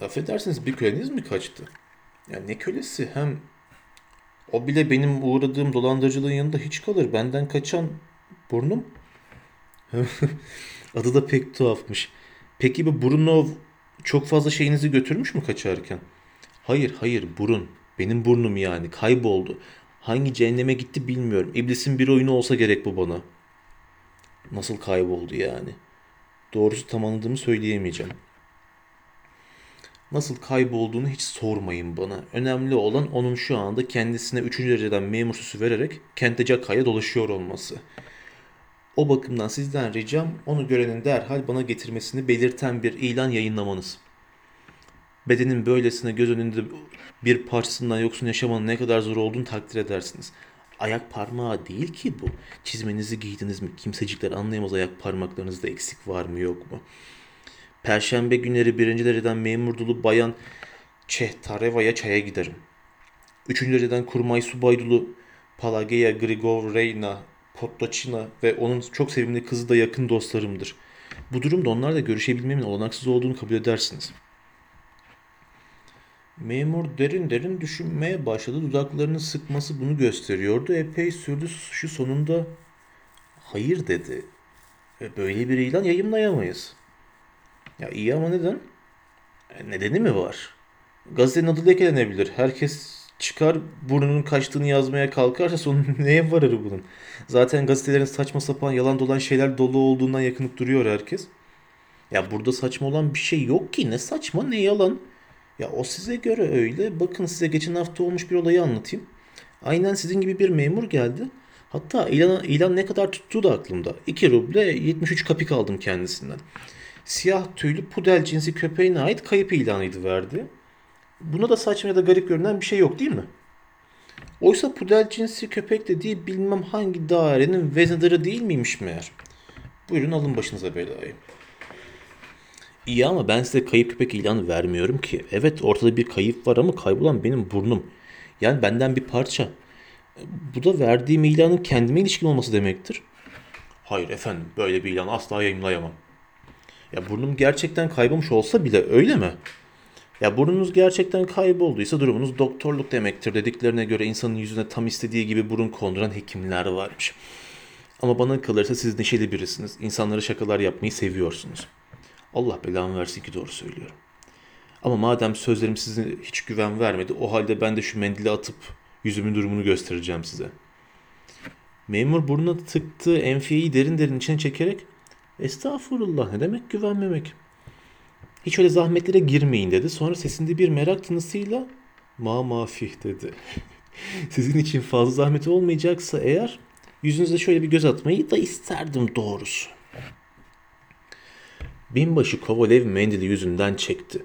Affedersiniz, bir köleniz mi kaçtı? Ya ne kölesi, hem o bile benim uğradığım dolandırıcılığın yanında hiç kalır. Benden kaçan burnum. Adı da pek tuhafmış. Peki bu Brunov çok fazla şeyinizi götürmüş mü kaçarken? Hayır, burun. Benim burnum yani. Kayboldu. Hangi cehenneme gitti bilmiyorum. İblisin bir oyunu olsa gerek bu bana. Nasıl kayboldu yani? Doğrusu tam anladığımı söyleyemeyeceğim. Nasıl kaybolduğunu hiç sormayın bana. Önemli olan onun şu anda kendisine 3. dereceden memur süsü vererek Kentecakka'ya dolaşıyor olması. O bakımdan sizden ricam, onu görenin derhal bana getirmesini belirten bir ilan yayınlamanız. Bedenin böylesine göz önünde bir parçasından yoksun yaşamanın ne kadar zor olduğunu takdir edersiniz. Ayak parmağı değil ki bu. Çizmenizi giydiniz mi? Kimsecikler anlayamaz ayak parmaklarınızda eksik var mı yok mu? Perşembe günleri 1. dereceden memur dolu bayan Chekhtareva'ya çaya giderim. 3. dereceden kurmay subay dolu Pelageya Grigorevna Podtochina ve onun çok sevimli kızı da yakın dostlarımdır. Bu durumda onlarla görüşebilmemin olanaksız olduğunu kabul edersiniz. Memur derin düşünmeye başladı. Dudaklarının sıkması bunu gösteriyordu. Epey sürdü. Şu sonunda hayır dedi. Böyle bir ilan yayımlayamayız. Ya iyi ama neden? Nedeni mi var? Gazetenin adı lekelenebilir. Herkes çıkar burnunun kaçtığını yazmaya kalkarsa sonu neye varır bunun? Zaten gazetelerin saçma sapan yalan dolan şeyler dolu olduğundan yakınıp duruyor herkes. Ya burada saçma olan bir şey yok ki. Ne saçma ne yalan. Ya o size göre öyle. Bakın size geçen hafta olmuş bir olayı anlatayım. Aynen sizin gibi bir memur geldi. Hatta ilan ne kadar tuttuğu da aklımda. 2 ruble 73 kapik aldım kendisinden. Siyah tüylü pudel cinsi köpeğine ait kayıp ilanıydı verdi. Buna da saçma ya da garip görünen bir şey yok değil mi? Oysa pudel cinsi köpek dediği bilmem hangi dairenin veznedarı değil miymiş meğer? Buyurun alın başınıza belayı. İyi ama ben size kayıp köpek ilanı vermiyorum ki. Evet ortada bir kayıp var ama kaybolan benim burnum. Yani benden bir parça. Bu da verdiğim ilanın kendime ilişkin olması demektir. Hayır efendim böyle bir ilanı asla yayımlayamam. Ya burnum gerçekten kaybolmuş olsa bile öyle mi? Ya burnunuz gerçekten kaybolduysa durumunuz doktorluk demektir dediklerine göre insanın yüzüne tam istediği gibi burun konduran hekimler varmış. Ama bana kalırsa siz neşeli birisiniz. İnsanlara şakalar yapmayı seviyorsunuz. Allah belamı versin ki doğru söylüyorum. Ama madem sözlerim size hiç güven vermedi, o halde ben de şu mendili atıp yüzümün durumunu göstereceğim size. Memur burnuna tıktığı enfiyeyi derin derin içine çekerek "Estağfurullah, ne demek güvenmemek? Hiç öyle zahmetlere girmeyin" dedi. Sonra sesinde bir merak tınısıyla "Mamafih" dedi. "Sizin için fazla zahmet olmayacaksa eğer yüzünüze şöyle bir göz atmayı da isterdim doğrusu." Binbaşı Kovalev mendili yüzümden çekti.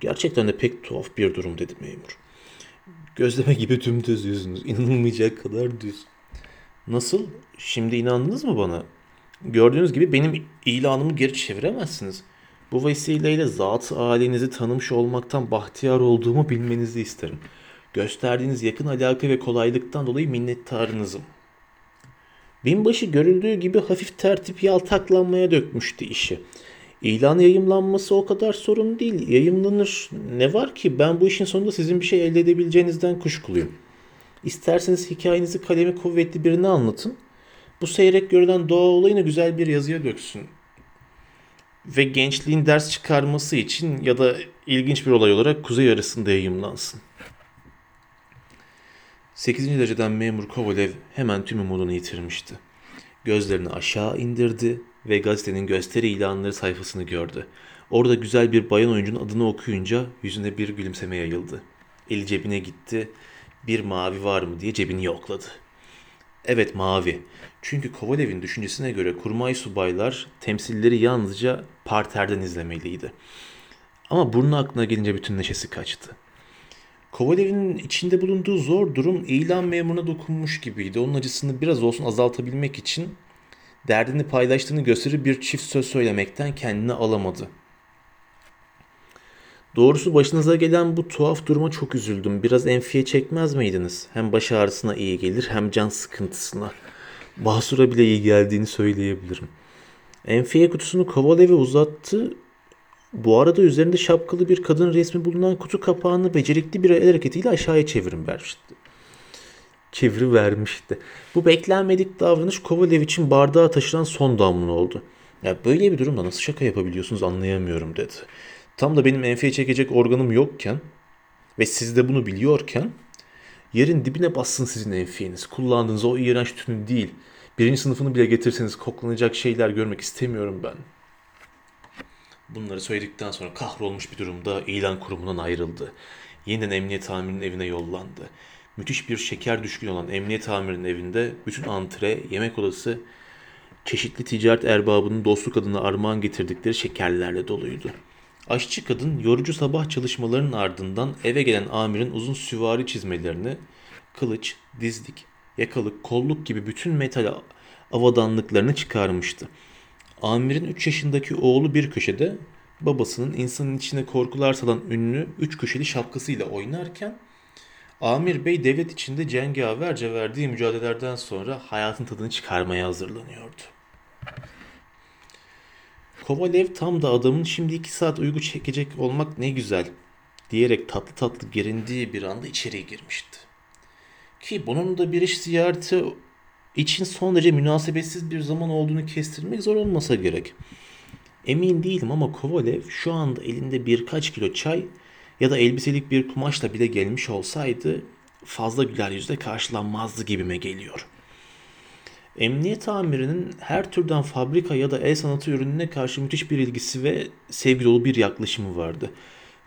"Gerçekten de pek tuhaf bir durum" dedi memur. "Gözleme gibi dümdüz yüzünüz. İnanılmayacak kadar düz." "Nasıl? Şimdi inandınız mı bana? Gördüğünüz gibi benim ilanımı geri çeviremezsiniz. Bu vesileyle zat-ı âlinizi tanımış olmaktan bahtiyar olduğumu bilmenizi isterim. Gösterdiğiniz yakın alaka ve kolaylıktan dolayı minnettarınızım." Binbaşı görüldüğü gibi hafif tertip yaltaklanmaya dökmüştü işi. İlan yayımlanması o kadar sorun değil. Yayımlanır. Ne var ki ben bu işin sonunda sizin bir şey elde edebileceğinizden kuşkuluyum. İsterseniz hikayenizi kalemi kuvvetli birine anlatın. Bu seyrek görülen doğa olayını güzel bir yazıya döksün. Ve gençliğin ders çıkarması için ya da ilginç bir olay olarak kuzey yarısında yayımlansın. 8. dereceden memur Kovalev hemen tüm umudunu yitirmişti. Gözlerini aşağı indirdi ve gazetenin gösteri ilanları sayfasını gördü. Orada güzel bir bayan oyuncunun adını okuyunca yüzüne bir gülümseme yayıldı. Eli cebine gitti. Bir mavi var mı diye cebini yokladı. Evet mavi. Çünkü Kovalev'in düşüncesine göre kurmay subaylar temsilleri yalnızca parterden izlemeliydi. Ama burnu aklına gelince bütün neşesi kaçtı. Kovalev'in içinde bulunduğu zor durum ilan memuruna dokunmuş gibiydi. Onun acısını biraz olsun azaltabilmek için derdini paylaştığını gösterir bir çift söz söylemekten kendini alamadı. "Doğrusu başınıza gelen bu tuhaf duruma çok üzüldüm. Biraz enfiye çekmez miydiniz? Hem baş ağrısına iyi gelir hem can sıkıntısına. Basura bile iyi geldiğini söyleyebilirim." Enfiye kutusunu Kovalev'e uzattı. "Bu arada üzerinde şapkalı bir kadın resmi bulunan kutu kapağını becerikli bir el hareketiyle aşağıya çevirivermişti. Bu beklenmedik davranış Kovalev için bardağa taşıran son damla oldu. "Ya böyle bir durumda nasıl şaka yapabiliyorsunuz anlayamıyorum" dedi. "Tam da benim enfiye çekecek organım yokken ve siz de bunu biliyorken yerin dibine bassın sizin enfiyeniz. Kullandığınız o iğrenç tünü değil, 1. sınıfını bile getirseniz koklanacak şeyler görmek istemiyorum ben." Bunları söyledikten sonra kahrolmuş bir durumda ilan kurumundan ayrıldı. Yeniden emniyet amirinin evine yollandı. Müthiş bir şeker düşkünü olan emniyet amirinin evinde bütün antre, yemek odası, çeşitli ticaret erbabının dostluk adına armağan getirdikleri şekerlerle doluydu. Aşçı kadın yorucu sabah çalışmalarının ardından eve gelen amirin uzun süvari çizmelerini, kılıç, dizlik, yakalık, kolluk gibi bütün metal avadanlıklarını çıkarmıştı. Amirin 3 yaşındaki oğlu bir köşede, babasının insanın içine korkular salan ünlü 3 köşeli şapkasıyla oynarken, amir bey devlet içinde cengaverce verdiği mücadelelerden sonra hayatın tadını çıkarmaya hazırlanıyordu. Kovalev tam da adamın şimdi 2 saat uyku çekecek olmak ne güzel diyerek tatlı tatlı gerindiği bir anda içeriye girmişti. Ki bunun da bir iş ziyareti için son derece münasebetsiz bir zaman olduğunu kestirmek zor olmasa gerek. Emin değilim ama Kovalev şu anda elinde birkaç kilo çay ya da elbiselik bir kumaşla bile gelmiş olsaydı fazla güler yüzle karşılanmazdı gibime geliyor. Emniyet amirinin her türden fabrika ya da el sanatı ürününe karşı müthiş bir ilgisi ve sevgi dolu bir yaklaşımı vardı.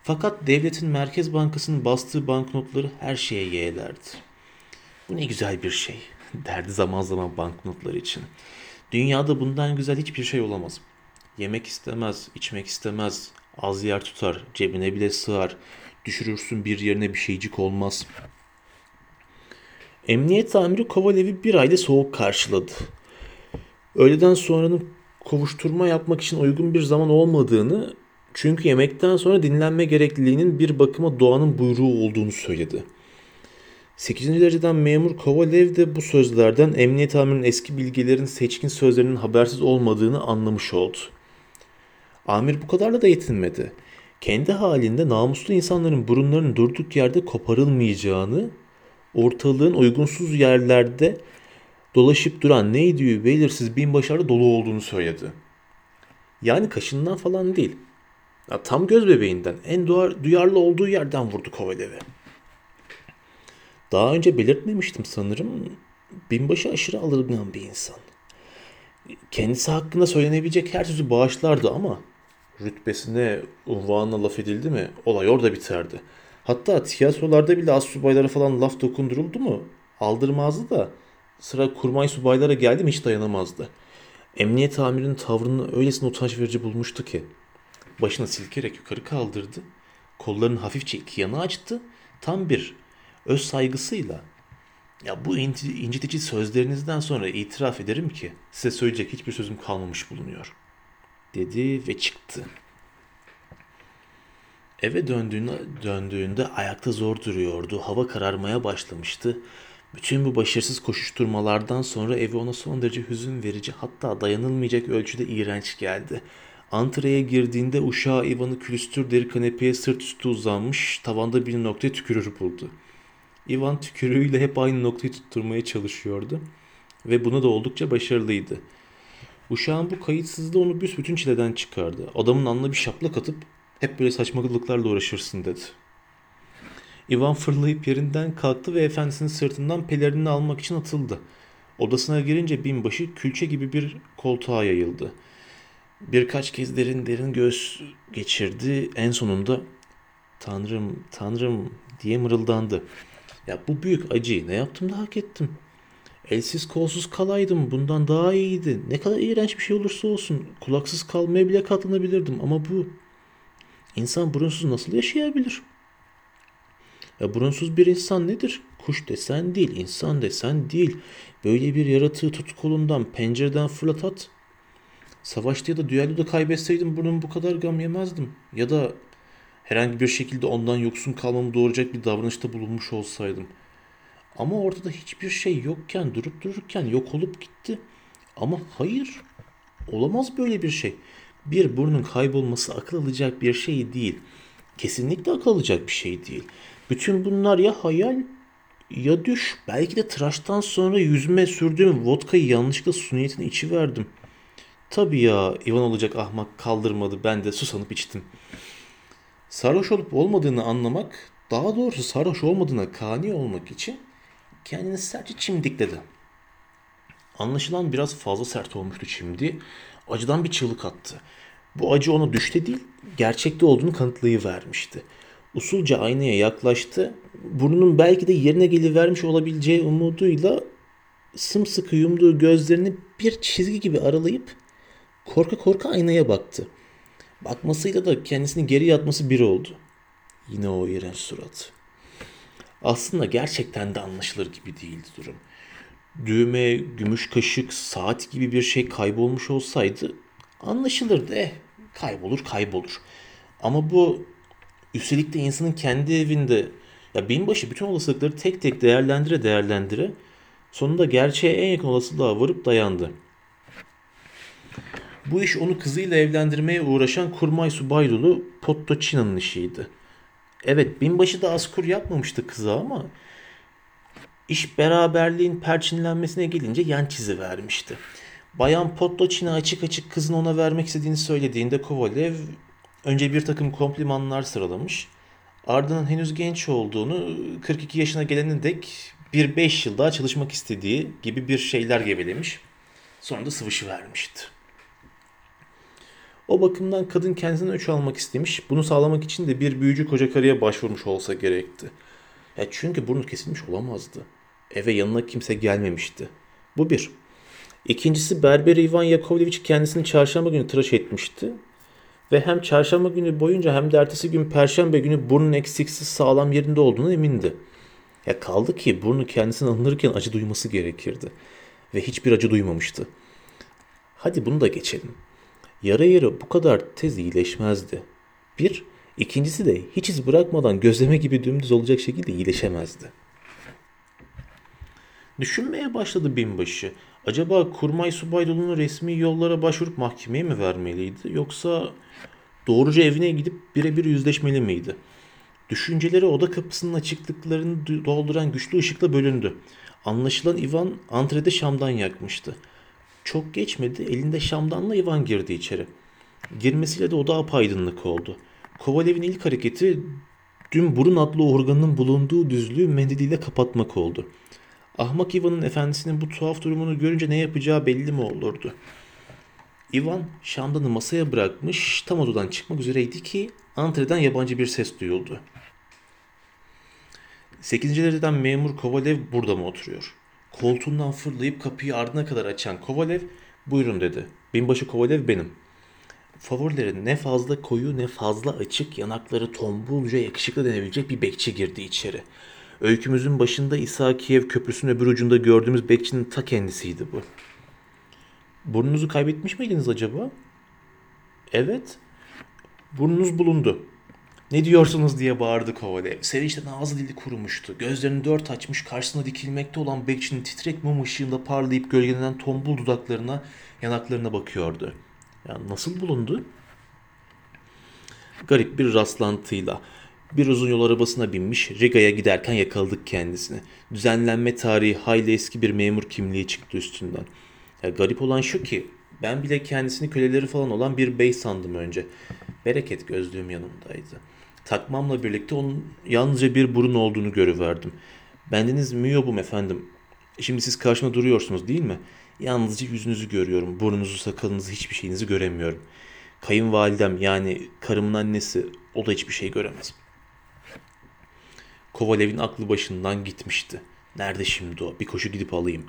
Fakat devletin Merkez Bankası'nın bastığı banknotları her şeye yeğlerdi. Bu ne güzel bir şey derdi zaman zaman banknotlar için. Dünyada bundan güzel hiçbir şey olamaz. Yemek istemez, içmek istemez, az yer tutar, cebine bile sığar, düşürürsün bir yerine bir şeycik olmaz. Emniyet amiri Kovalev'i bir ayda soğuk karşıladı. Öğleden sonranın kovuşturma yapmak için uygun bir zaman olmadığını, çünkü yemekten sonra dinlenme gerekliliğinin bir bakıma doğanın buyruğu olduğunu söyledi. 8. dereceden memur Kovalev de bu sözlerden emniyet amirinin eski bilgelerin seçkin sözlerinin habersiz olmadığını anlamış oldu. Amir bu kadarla da yetinmedi. Kendi halinde namuslu insanların burunlarının durduk yerde koparılmayacağını, ortalığın uygunsuz yerlerde dolaşıp duran neydi belirsiz binbaşılarla dolu olduğunu söyledi. Yani kaşından falan değil. Ya, tam göz bebeğinden, en duyarlı olduğu yerden vurdu Kovalev'e. Daha önce belirtmemiştim sanırım. Binbaşı aşırı alırgan bir insan. Kendisi hakkında söylenebilecek her sözü bağışlardı ama rütbesine, unvanına laf edildi mi olay orada biterdi. Hatta tiyatrolarda bile astsubaylara falan laf dokunduruldu mu aldırmazdı da sıra kurmay subaylara geldi mi hiç dayanamazdı. Emniyet amirinin tavrını öylesine utanç verici bulmuştu ki başını silkerek yukarı kaldırdı, kollarını hafifçe iki yana açtı, tam bir öz saygısıyla "Ya bu incitici sözlerinizden sonra itiraf ederim ki size söyleyecek hiçbir sözüm kalmamış bulunuyor." dedi ve çıktı. Eve döndüğünde ayakta zor duruyordu. Hava kararmaya başlamıştı. Bütün bu başarısız koşuşturmalardan sonra evi ona son derece hüzün verici, hatta dayanılmayacak ölçüde iğrenç geldi. Antreye girdiğinde uşağı Ivan'ı külüstür deri kanepeye sırt üstü uzanmış, tavanda bir noktaya tükürür buldu. Ivan tükürüğüyle hep aynı noktayı tutturmaya çalışıyordu ve bunu da oldukça başarılıydı. Uşağın bu kayıtsızlığı onu büsbütün çileden çıkardı. Adamın alnına bir şaplak atıp hep böyle saçmalıklarla uğraşırsın dedi. Ivan fırlayıp yerinden kalktı ve efendisinin sırtından pelerini almak için atıldı. Odasına girince binbaşı külçe gibi bir koltuğa yayıldı. Birkaç kez derin derin göğüs geçirdi. En sonunda "Tanrım, Tanrım" diye mırıldandı. "Ya bu büyük acıyı ne yaptım da hak ettim? Elsiz kolsuz kalaydım bundan daha iyiydi. Ne kadar iğrenç bir şey olursa olsun kulaksız kalmaya bile katlanabilirdim ama bu... İnsan burunsuz nasıl yaşayabilir? Ya burunsuz bir insan nedir? Kuş desen değil, insan desen değil. Böyle bir yaratığı tut kolundan, pencereden fırlat at. Savaşta ya da düelloda kaybetseydim burnumu bu kadar gam yemezdim. Ya da herhangi bir şekilde ondan yoksun kalmamı doğuracak bir davranışta bulunmuş olsaydım. Ama ortada hiçbir şey yokken, durup dururken yok olup gitti. Ama hayır, olamaz böyle bir şey. Bir burnun kaybolması akıl alacak bir şey değil. Kesinlikle akıl alacak bir şey değil. Bütün bunlar ya hayal ya düş. Belki de tıraştan sonra yüzüme sürdüğüm vodkayı yanlışlıkla su niyetine içiverdim. Tabii ya, Ivan olacak ahmak kaldırmadı, ben de susanıp içtim. Sarhoş olup olmadığını anlamak, daha doğrusu sarhoş olmadığına kani olmak için kendini sertçe çimdikledi. Anlaşılan biraz fazla sert olmuştu çimdi. Acıdan bir çığlık attı. Bu acı ona düşte değil, gerçekte olduğunu kanıtlayıvermişti. Usulca aynaya yaklaştı. Burnunun belki de yerine gelivermiş olabileceği umuduyla sımsıkı yumduğu gözlerini bir çizgi gibi aralayıp korka korka aynaya baktı. Bakmasıyla da kendisini geriye atması bir oldu. Yine o iğrenç surat. Aslında gerçekten de anlaşılır gibi değildi durum. Düğme, gümüş kaşık, saat gibi bir şey kaybolmuş olsaydı anlaşılırdı. Kaybolur. Ama bu, üstelik de insanın kendi evinde, ya binbaşı bütün olasılıkları tek tek değerlendire sonunda gerçeğe en yakın olasılığa varıp dayandı. Bu iş onu kızıyla evlendirmeye uğraşan kurmay subay dolu Podtochina'nın işiydi. Evet, binbaşı da az kur yapmamıştı kıza ama İş beraberliğin perçinlenmesine gelince yan çizi vermişti. Bayan Podtochina açık açık kızın ona vermek istediğini söylediğinde Kovalev önce bir takım komplimanlar sıralamış. Ardından henüz genç olduğunu, 42 yaşına gelene dek bir 5 yıl daha çalışmak istediği gibi bir şeyler gevelemiş. Sonra da sıvışıvermişti. O bakımdan kadın kendisine öç almak istemiş. Bunu sağlamak için de bir büyücü koca karıya başvurmuş olsa gerekti. Çünkü burnu kesilmiş olamazdı. Eve yanına kimse gelmemişti. Bu bir. İkincisi, berber Ivan Yakovlevich kendisini çarşamba günü tıraş etmişti. Ve hem çarşamba günü boyunca hem de ertesi gün perşembe günü burnun eksiksiz sağlam yerinde olduğuna emindi. Ya kaldı ki burnu kendisine alınırken acı duyması gerekirdi. Ve hiçbir acı duymamıştı. Hadi bunu da geçelim. Yara yara bu kadar tez iyileşmezdi. Bir, ikincisi de hiç iz bırakmadan gözleme gibi dümdüz olacak şekilde iyileşemezdi. Düşünmeye başladı binbaşı. Acaba Kurmay Subaydolu'nu resmi yollara başvurup mahkemeye mi vermeliydi? Yoksa doğruca evine gidip birebir yüzleşmeli miydi? Düşünceleri oda kapısının açıklıklarını dolduran güçlü ışıkla bölündü. Anlaşılan Ivan antrede şamdan yakmıştı. Çok geçmedi, elinde şamdanla Ivan girdi içeri. Girmesiyle de oda apaydınlık oldu. Kovalev'in ilk hareketi dün burun adlı organının bulunduğu düzlüğü mendiliyle kapatmak oldu. Ahmak Ivan'ın efendisinin bu tuhaf durumunu görünce ne yapacağı belli mi olurdu? Ivan şamdanı masaya bırakmış, tam odadan çıkmak üzereydi ki antreden yabancı bir ses duyuldu. 8. dereceden memur Kovalev burada mı oturuyor? Koltuğundan fırlayıp kapıyı ardına kadar açan Kovalev, "Buyurun," dedi. "Binbaşı Kovalev benim." Favorileri ne fazla koyu ne fazla açık, yanakları tombulca yakışıklı denebilecek bir bekçi girdi içeri. Öykümüzün başında Isakiyev Köprüsü'nün öbür ucunda gördüğümüz bekçinin ta kendisiydi bu. "Burnunuzu kaybetmiş miydiniz acaba?" "Evet." "Burnunuz bulundu." "Ne diyorsunuz?" diye bağırdı Kovalev. Sevinçten ağzı dili kurumuştu. Gözlerini dört açmış, karşısına dikilmekte olan bekçinin titrek mum ışığında parlayıp gölgelenen tombul dudaklarına, yanaklarına bakıyordu. "Ya nasıl bulundu?" "Garip bir rastlantıyla. Bir uzun yol arabasına binmiş, Riga'ya giderken yakaladık kendisini. Düzenlenme tarihi hayli eski bir memur kimliği çıktı üstünden. Ya garip olan şu ki, ben bile kendisini köleleri falan olan bir bey sandım önce. Bereket gözlüğüm yanımdaydı. Takmamla birlikte onun yalnızca bir burun olduğunu görüverdim. Bendeniz müyobum efendim. Şimdi siz karşımda duruyorsunuz değil mi? Yalnızca yüzünüzü görüyorum. Burnunuzu, sakalınızı, hiçbir şeyinizi göremiyorum. Kayınvalidem, yani karımın annesi, o da hiçbir şey göremez." Kovalev'in aklı başından gitmişti. Nerede şimdi o? Bir koşu gidip alayım.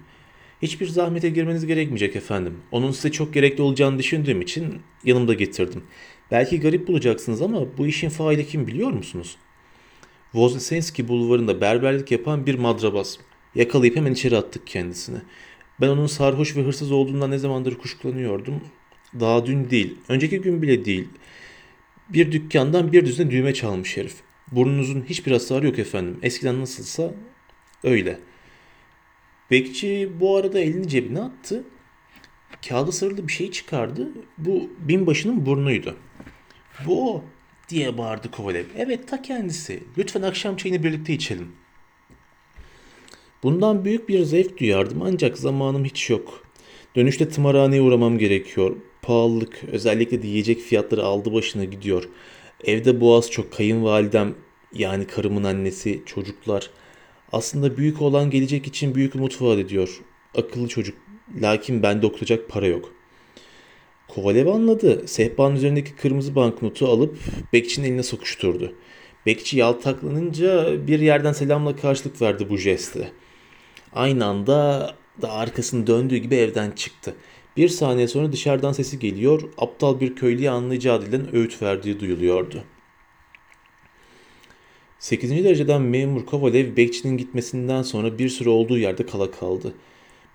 "Hiçbir zahmete girmeniz gerekmeyecek efendim. Onun size çok gerekli olacağını düşündüğüm için yanımda getirdim. Belki garip bulacaksınız ama bu işin faili kim biliyor musunuz? Voznesenski bulvarında berberlik yapan bir madrabaz. Yakalayıp hemen içeri attık kendisini. Ben onun sarhoş ve hırsız olduğundan ne zamandır kuşkulanıyordum. Daha dün değil, önceki gün bile değil. Bir dükkandan bir düzine düğme çalmış herif. Burnunuzun hiçbir hasarı yok efendim. Eskiden nasılsa öyle." Bekçi bu arada elini cebine attı. Kağıda sarılı bir şey çıkardı. Bu binbaşının burnuydu. "Bu o," diye bağırdı Kovalev. "Evet, ta kendisi. Lütfen akşam çayını birlikte içelim." "Bundan büyük bir zevk duyardım ancak zamanım hiç yok. Dönüşte tımarhaneye uğramam gerekiyor. Pahalılık, özellikle de yiyecek fiyatları aldı başına gidiyor. Evde boğaz çok, kayınvalidem, yani karımın annesi, çocuklar. Aslında büyük olan gelecek için büyük umut vaat ediyor. Akıllı çocuk. Lakin bende okutacak para yok." Kovalev anladı. Sehpanın üzerindeki kırmızı banknotu alıp bekçinin eline sokuşturdu. Bekçi yaltaklanınca bir yerden selamla karşılık verdi bu jeste. Aynı anda da arkasını döndüğü gibi evden çıktı. Bir saniye sonra dışarıdan sesi geliyor, aptal bir köylüye anlayacağı dilden öğüt verdiği duyuluyordu. 8. dereceden memur Kovalev bekçinin gitmesinden sonra bir süre olduğu yerde kala kaldı.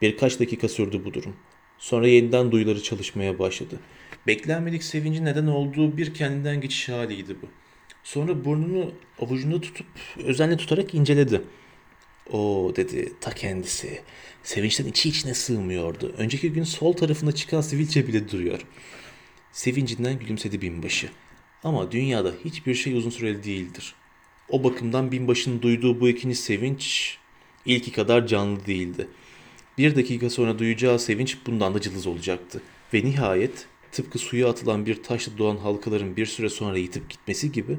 Birkaç dakika sürdü bu durum. Sonra yeniden duyuları çalışmaya başladı. Beklenmedik sevincin neden olduğu bir kendinden geçiş haliydi bu. Sonra burnunu avucunda tutup özenle tutarak inceledi. "O," dedi, "ta kendisi." Sevinçten içi içine sığmıyordu. Önceki gün sol tarafına çıkan sivilce bile duruyor. Sevincinden gülümsedi binbaşı. Ama dünyada hiçbir şey uzun süreli değildir. O bakımdan binbaşının duyduğu bu ikinci sevinç ilki kadar canlı değildi. Bir dakika sonra duyacağı sevinç bundan da cılız olacaktı. Ve nihayet tıpkı suya atılan bir taşla doğan halkaların bir süre sonra yitip gitmesi gibi,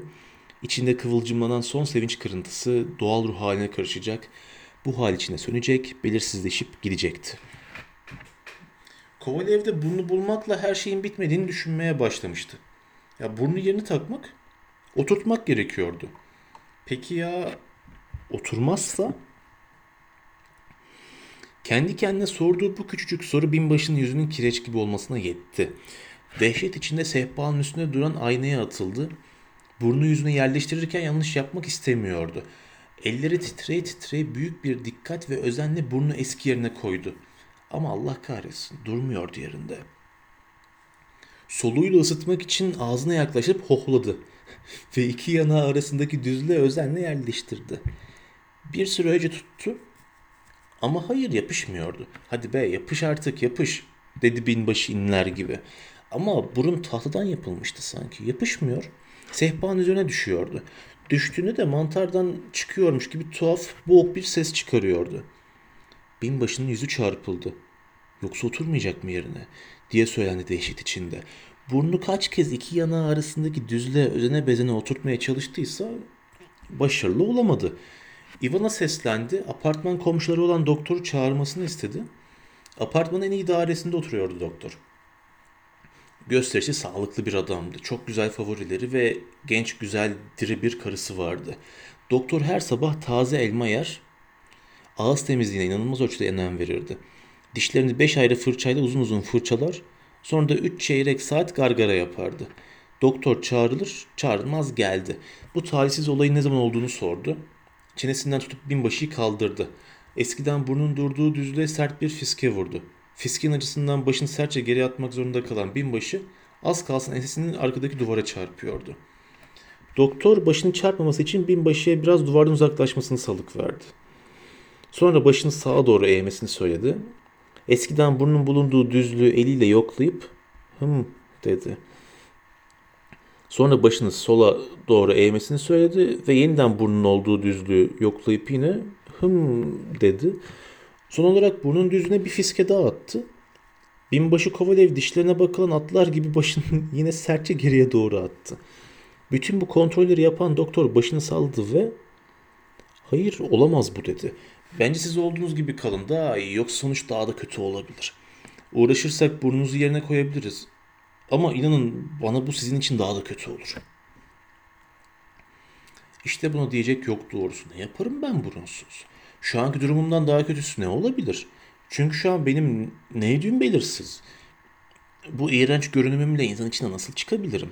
İçinde kıvılcımlanan son sevinç kırıntısı doğal ruh haline karışacak, bu hal içinde sönecek, belirsizleşip gidecekti. Kovalev de burnu bulmakla her şeyin bitmediğini düşünmeye başlamıştı. Ya burnu yerine takmak, oturtmak gerekiyordu. Peki ya oturmazsa? Kendi kendine sorduğu bu küçücük soru binbaşının yüzünün kireç gibi olmasına yetti. Dehşet içinde sehpanın üstünde duran aynaya atıldı. Burnu yüzüne yerleştirirken yanlış yapmak istemiyordu. Elleri titreye titreye büyük bir dikkat ve özenle burnu eski yerine koydu. Ama Allah kahretsin, durmuyordu yerinde. Soluğuyla ısıtmak için ağzına yaklaşıp hohladı ve iki yanağı arasındaki düzlüğe özenle yerleştirdi. Bir süre önce tuttu ama hayır, yapışmıyordu. Hadi be, yapış artık, yapış dedi binbaşı inler gibi. Ama burun tahtadan yapılmıştı sanki, yapışmıyor. Sehpanın üzerine düşüyordu. Düştüğünde de mantardan çıkıyormuş gibi tuhaf, boğuk bir ses çıkarıyordu. Binbaşının yüzü çarpıldı. Yoksa oturmayacak mı yerine diye söylendi dehşet içinde. Burnu kaç kez iki yanağı arasındaki düzlüğe özene bezene oturtmaya çalıştıysa başarılı olamadı. Ivan'a seslendi. Apartman komşuları olan doktoru çağırmasını istedi. Apartmanın en iyi dairesinde oturuyordu doktor. Gösterişi sağlıklı bir adamdı. Çok güzel favorileri ve genç güzel diri bir karısı vardı. Doktor her sabah taze elma yer, ağız temizliğine inanılmaz ölçüde önem verirdi. Dişlerini 5 ayrı fırçayla uzun uzun fırçalar, sonra da 3 çeyrek saat gargara yapardı. Doktor çağrılır, çağrılmaz geldi. Bu talihsiz olayın ne zaman olduğunu sordu. Çenesinden tutup binbaşıyı kaldırdı. Eskiden burnun durduğu düzlüğe sert bir fiske vurdu. Fiskin acısından başını sertçe geri atmak zorunda kalan binbaşı az kalsın ensesinin arkadaki duvara çarpıyordu. Doktor başını çarpmaması için binbaşıya biraz duvardan uzaklaşmasını salık verdi. Sonra başını sağa doğru eğmesini söyledi. Eskiden burnun bulunduğu düzlüğü eliyle yoklayıp hım dedi. Sonra başını sola doğru eğmesini söyledi ve yeniden burnun olduğu düzlüğü yoklayıp yine hım dedi. Son olarak burnun düzlüğüne bir fiske daha attı. Binbaşı Kovalev dişlerine bakılan atlar gibi başını yine sertçe geriye doğru attı. Bütün bu kontrolleri yapan doktor başını salladı ve hayır, olamaz bu dedi. Bence siz olduğunuz gibi kalın daha iyi, yoksa sonuç daha da kötü olabilir. Uğraşırsak burnunuzu yerine koyabiliriz. Ama inanın bana bu sizin için daha da kötü olur. İşte buna diyecek yok doğrusu. Ne yaparım ben burunsuz? Şu anki durumumdan daha kötüsü ne olabilir? Çünkü şu an benim neydiğim belirsiz. Bu iğrenç görünümümle insan içine nasıl çıkabilirim?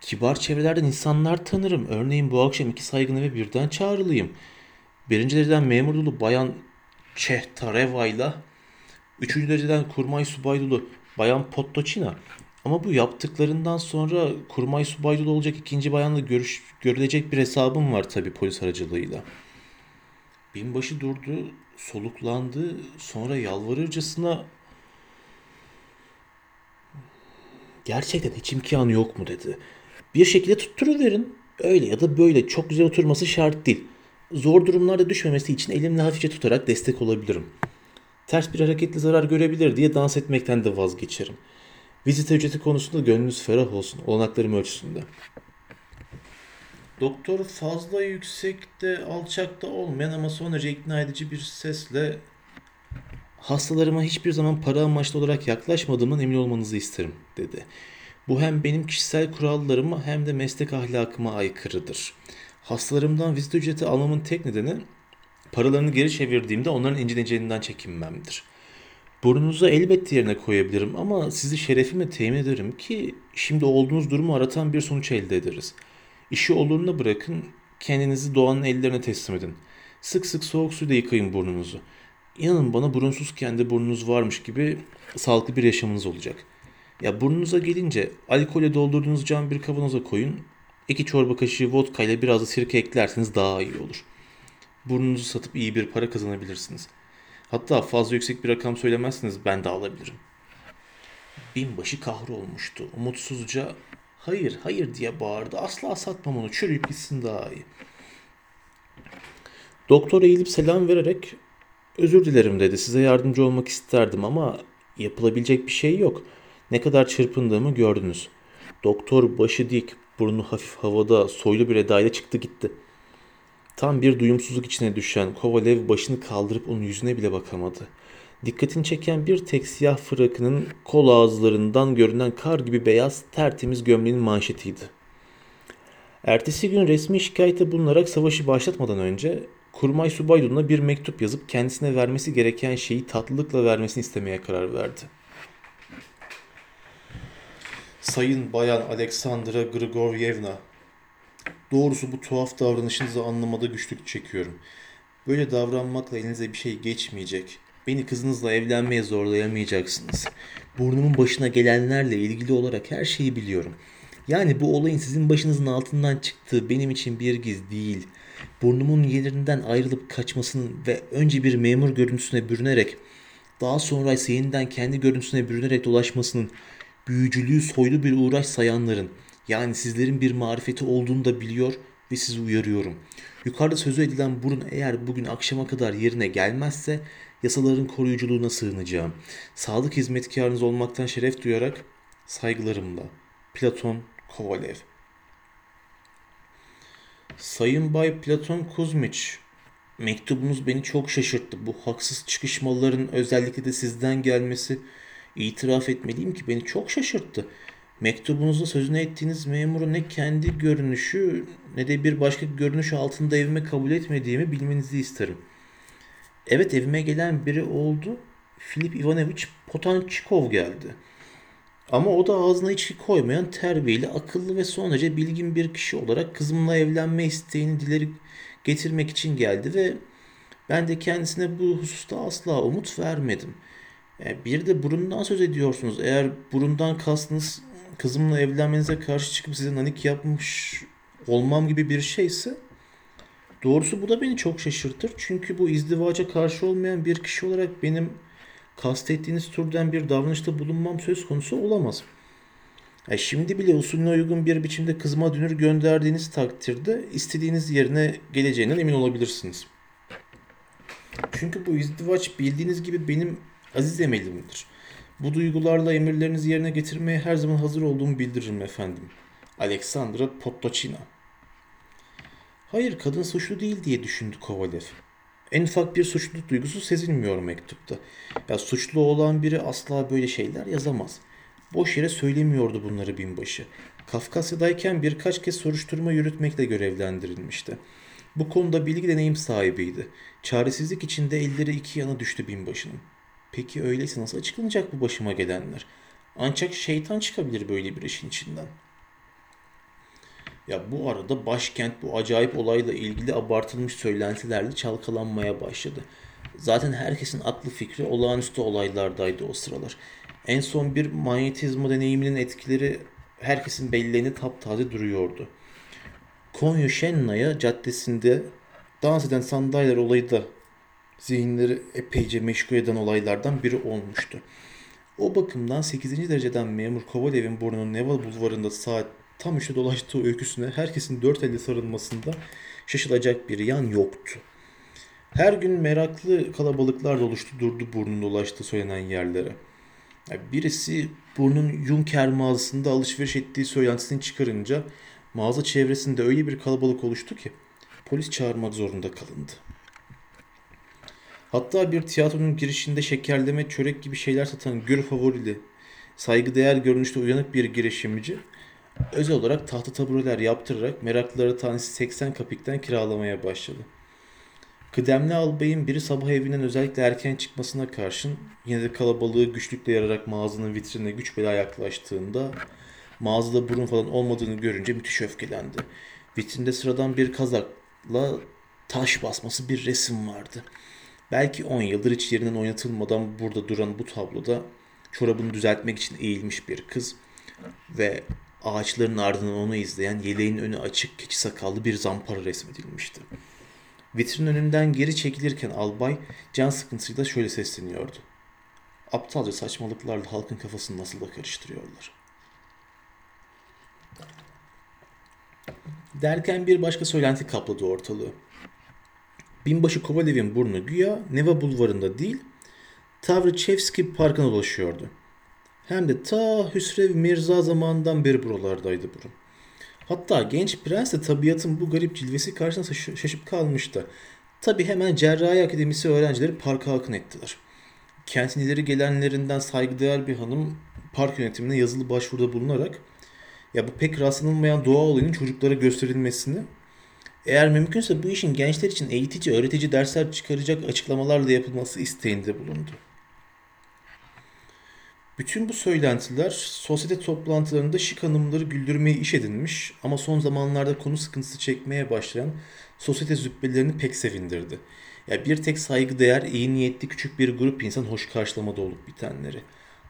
Kibar çevrelerden insanlar tanırım. Örneğin bu akşam 2 saygın eve birden çağrılıyım. 1. dereceden memur dolu bayan Chekhtaryova ile 3. dereceden kurmay subay dolu bayan Podtochina. Ama bu yaptıklarından sonra kurmay subay dolu olacak 2. bayanla görülecek bir hesabım var tabii polis aracılığıyla. Binbaşı durdu, soluklandı, sonra yalvarırcasına gerçekten hiç imkanı yok mu dedi. Bir şekilde tutturuverin. Öyle ya da böyle çok güzel oturması şart değil. Zor durumlarda düşmemesi için elimle hafifçe tutarak destek olabilirim. Ters bir hareketle zarar görebilir diye dans etmekten de vazgeçerim. Vizite ücreti konusunda gönlünüz ferah olsun, olanaklarım ölçüsünde. Doktor fazla yüksekte, alçakta olmayan ama son derece ikna edici bir sesle hastalarıma hiçbir zaman para amaçlı olarak yaklaşmadığımdan emin olmanızı isterim dedi. Bu hem benim kişisel kurallarıma hem de meslek ahlakıma aykırıdır. Hastalarımdan vizite ücreti almamın tek nedeni paralarını geri çevirdiğimde onların incineceğinden çekinmemdir. Burnunuzu elbette yerine koyabilirim ama sizi şerefimle temin ederim ki şimdi olduğunuz durumu aratan bir sonuç elde ederiz. İşi oluruna bırakın, kendinizi doğanın ellerine teslim edin. Sık sık soğuk suyla yıkayın burnunuzu. İnanın bana burunsuz kendi burnunuz varmış gibi sağlıklı bir yaşamınız olacak. Ya burnunuza gelince alkolle doldurduğunuz cam bir kavanoza koyun. 2 çorba kaşığı vodka ile biraz da sirke eklerseniz daha iyi olur. Burnunuzu satıp iyi bir para kazanabilirsiniz. Hatta fazla yüksek bir rakam söylemezseniz ben de alabilirim. Binbaşı kahrolmuştu. Umutsuzca hayır hayır diye bağırdı. Asla satmam onu. Çürüyüp gitsin daha iyi. Doktora eğilip selam vererek özür dilerim dedi. Size yardımcı olmak isterdim ama yapılabilecek bir şey yok. Ne kadar çırpındığımı gördünüz. Doktor başı dik, burnu hafif havada, soylu bir edayla çıktı gitti. Tam bir duyumsuzluk içine düşen Kovalev başını kaldırıp onun yüzüne bile bakamadı. Dikkatini çeken bir tek siyah frakının kol ağızlarından görünen kar gibi beyaz tertemiz gömleğinin manşetiydi. Ertesi gün resmi şikayette bulunarak savaşı başlatmadan önce Kurmay Subaylon'a bir mektup yazıp kendisine vermesi gereken şeyi tatlılıkla vermesini istemeye karar verdi. Sayın Bayan Aleksandra Grigoryevna, doğrusu bu tuhaf davranışınızı anlamada güçlük çekiyorum. Böyle davranmakla elinize bir şey geçmeyecek. Beni kızınızla evlenmeye zorlayamayacaksınız. Burnumun başına gelenlerle ilgili olarak her şeyi biliyorum. Yani bu olayın sizin başınızın altından çıktığı benim için bir giz değil. Burnumun yerinden ayrılıp kaçmasının ve önce bir memur görüntüsüne bürünerek, daha sonra ise yeniden kendi görüntüsüne bürünerek dolaşmasının, büyücülüğü soylu bir uğraş sayanların, yani sizlerin bir marifeti olduğunu da biliyor ve sizi uyarıyorum. Yukarıda sözü edilen burun eğer bugün akşama kadar yerine gelmezse yasaların koruyuculuğuna sığınacağım. Sağlık hizmetkarınız olmaktan şeref duyarak saygılarımla. Platon Kovalev. Sayın Bay Platon Kuzmiç, mektubunuz beni çok şaşırttı. Bu haksız çıkışmaların özellikle de sizden gelmesi, itiraf etmeliyim ki beni çok şaşırttı. Mektubunuzda sözünü ettiğiniz memuru ne kendi görünüşü ne de bir başka görünüş altında evime kabul etmediğimi bilmenizi isterim. Evet, evime gelen biri oldu. Filip Ivanovich Potanchikov geldi. Ama o da ağzına içki koymayan, terbiyeli, akıllı ve son derece bilgin bir kişi olarak kızımla evlenme isteğini dileri getirmek için geldi ve ben de kendisine bu hususta asla umut vermedim. Bir de burundan söz ediyorsunuz. Eğer burundan kastınız kızımla evlenmenize karşı çıkıp size nanik yapmış olmam gibi bir şeyse, doğrusu bu da beni çok şaşırtır. Çünkü bu izdivaca karşı olmayan bir kişi olarak benim kastettiğiniz türden bir davranışta bulunmam söz konusu olamaz. Şimdi bile usulüne uygun bir biçimde kızıma dünür gönderdiğiniz takdirde istediğiniz yerine geleceğinden emin olabilirsiniz. Çünkü bu izdivaç bildiğiniz gibi benim aziz emelimdir. Bu duygularla emirlerinizi yerine getirmeye her zaman hazır olduğumu bildiririm efendim. Aleksandra Podtochina. Hayır, kadın suçlu değil diye düşündü Kovalev. En ufak bir suçluluk duygusu sezilmiyor mektupta. Ya, suçlu olan biri asla böyle şeyler yazamaz. Boş yere söylemiyordu bunları binbaşı. Kafkasya'dayken birkaç kez soruşturma yürütmekle görevlendirilmişti. Bu konuda bilgi deneyim sahibiydi. Çaresizlik içinde elleri iki yana düştü binbaşının. Peki öyleyse nasıl açıklanacak bu başıma gelenler? Ancak şeytan çıkabilir böyle bir işin içinden. Ya, bu arada başkent bu acayip olayla ilgili abartılmış söylentilerle çalkalanmaya başladı. Zaten herkesin aklı fikri olağanüstü olaylardaydı o sıralar. En son bir manyetizma deneyiminin etkileri herkesin belleğine taptaze duruyordu. Konyushennaya caddesinde dans eden sandalyeler olayı da zihinleri epeyce meşgul eden olaylardan biri olmuştu. O bakımdan 8. dereceden memur Kovalev'in burnunun Neva bulvarında saat tam 3'te dolaştığı öyküsüne herkesin 4 elle sarılmasında şaşılacak bir yan yoktu. Her gün meraklı kalabalıklar doluştu durdu burnun dolaştığı söylenen yerlere. Birisi burnun Yunker mağazasında alışveriş ettiği söylentisini çıkarınca mağaza çevresinde öyle bir kalabalık oluştu ki polis çağırmak zorunda kalındı. Hatta bir tiyatronun girişinde şekerleme, çörek gibi şeyler satan gür favorili, saygıdeğer görünüşte uyanık bir girişimci, özel olarak tahta tabureler yaptırarak meraklılara tanesi 80 kapikten kiralamaya başladı. Kıdemli albayın biri sabah evinden özellikle erken çıkmasına karşın yine de kalabalığı güçlükle yararak mağazanın vitrinine güç bela yaklaştığında mağazada burun falan olmadığını görünce müthiş öfkelendi. Vitrinde sıradan bir kazakla taş basması bir resim vardı. Belki 10 yıldır hiç yerinden oynatılmadan burada duran bu tabloda çorabını düzeltmek için eğilmiş bir kız ve ağaçların ardından onu izleyen yeleğin önü açık keçi sakallı bir zampara resmedilmişti. Vitrin önünden geri çekilirken albay can sıkıntısıyla şöyle sesleniyordu. Aptalca saçmalıklarla halkın kafasını nasıl da karıştırıyorlar. Derken bir başka söylenti kapladı ortalığı. Binbaşı Kovalev'in burnu güya Neva bulvarında değil, Tavriçeski parkına dolaşıyordu. Hem de ta Hüsrev Mirza zamanından beri buralardaydı burun. Hatta genç prens de tabiatın bu garip cilvesi karşısında şaşıp kalmıştı. Tabii hemen Cerrahi Akademisi öğrencileri parka akın ettiler. Kentin ileri gelenlerinden saygıdeğer bir hanım park yönetimine yazılı başvuruda bulunarak bu pek rastlanılmayan doğa olayının çocuklara gösterilmesini Eğer mümkünse bu işin gençler için eğitici, öğretici dersler çıkaracak açıklamalarla yapılması isteğinde bulundu. Bütün bu söylentiler sosyete toplantılarında şık hanımları güldürmeyi iş edinmiş ama son zamanlarda konu sıkıntısı çekmeye başlayan sosyete züppelerini pek sevindirdi. Ya bir tek saygıdeğer, iyi niyetli küçük bir grup insan hoş karşılamada olup bitenleri.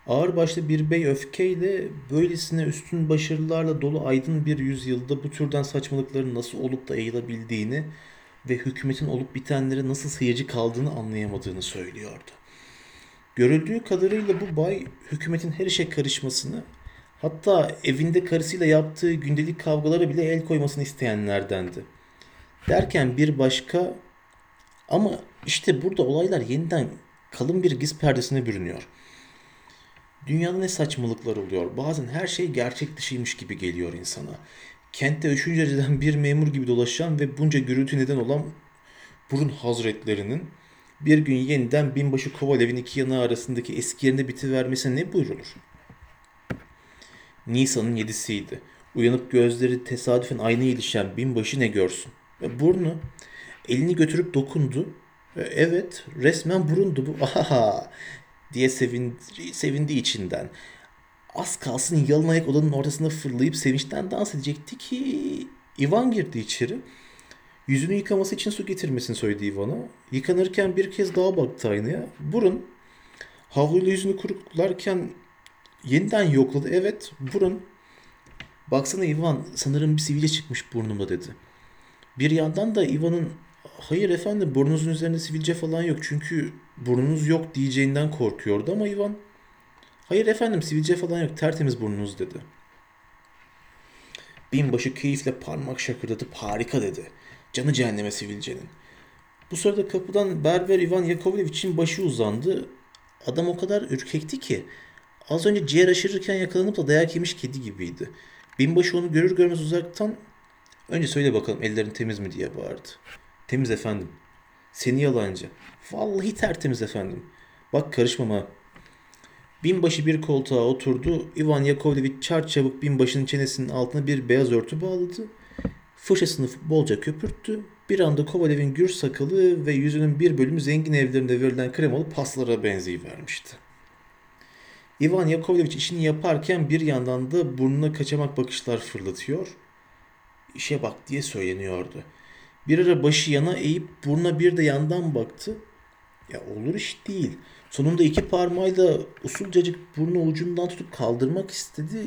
Ağırbaşlı bir bey öfkeyle böylesine üstün başarılarla dolu aydın bir yüzyılda bu türden saçmalıkların nasıl olup da yayılabildiğini ve hükümetin olup bitenlere nasıl seyirci kaldığını anlayamadığını söylüyordu. Görüldüğü kadarıyla bu bay hükümetin her işe karışmasını, hatta evinde karısıyla yaptığı gündelik kavgalara bile el koymasını isteyenlerdendi. Derken bir başka, ama işte burada olaylar yeniden kalın bir giz perdesine bürünüyor. Dünyada ne saçmalıklar oluyor, bazen her şey gerçek dışıymış gibi geliyor insana. Kentte 3. dereceden bir memur gibi dolaşan ve bunca gürültü neden olan burun hazretlerinin bir gün yeniden binbaşı Kovalev'in iki yanı arasındaki eski yerinde bitivermesine ne buyrulur? Nisan'ın 7'siydi. Uyanıp gözleri tesadüfen aynaya ilişen binbaşı ne görsün? Burnu. Elini götürüp dokundu. Evet, resmen burundu bu. Aha! diye sevindi içinden. Az kalsın yalın ayak odanın ortasına fırlayıp sevinçten dans edecekti ki Ivan girdi içeri. Yüzünü yıkaması için su getirmesini söyledi Ivan'a. Yıkanırken bir kez daha baktı aynaya. Burun. Havluyla yüzünü kuruklarken yeniden yokladı. Evet, burun. Baksana Ivan, sanırım bir sivilce çıkmış burnumda dedi. Bir yandan da Ivan'ın hayır efendim burnunuzun üzerinde sivilce falan yok çünkü burnunuz yok diyeceğinden korkuyordu ama Ivan hayır efendim sivilce falan yok tertemiz burnunuz dedi. Binbaşı keyifle parmak şakırdatıp harika dedi. Canı cehenneme sivilcenin. Bu sırada kapıdan berber Ivan Yakovlevich'in başı uzandı. Adam o kadar ürkekti ki az önce ciğer aşırırken yakalanıp da dayak yemiş kedi gibiydi. Binbaşı onu görür görmez uzaktan önce söyle bakalım ellerin temiz mi diye bağırdı. Temiz efendim. Seni yalancı. Vallahi tertemiz efendim. Bak karışmama. Binbaşı bir koltuğa oturdu. Ivan Yakovlevich çarçabuk binbaşının çenesinin altına bir beyaz örtü bağladı. Fırçasını bolca köpürttü. Bir anda Kovalev'in gür sakalı ve yüzünün bir bölümü zengin evlerinde verilen kremalı paslara benzeyivermişti. Ivan Yakovlevich işini yaparken bir yandan da burnuna kaçamak bakışlar fırlatıyor. İşe bak diye söyleniyordu. Bir ara başı yana eğip burnuna bir de yandan baktı. Ya olur iş değil. Sonunda iki parmağıyla usulcacık burnu ucundan tutup kaldırmak istedi.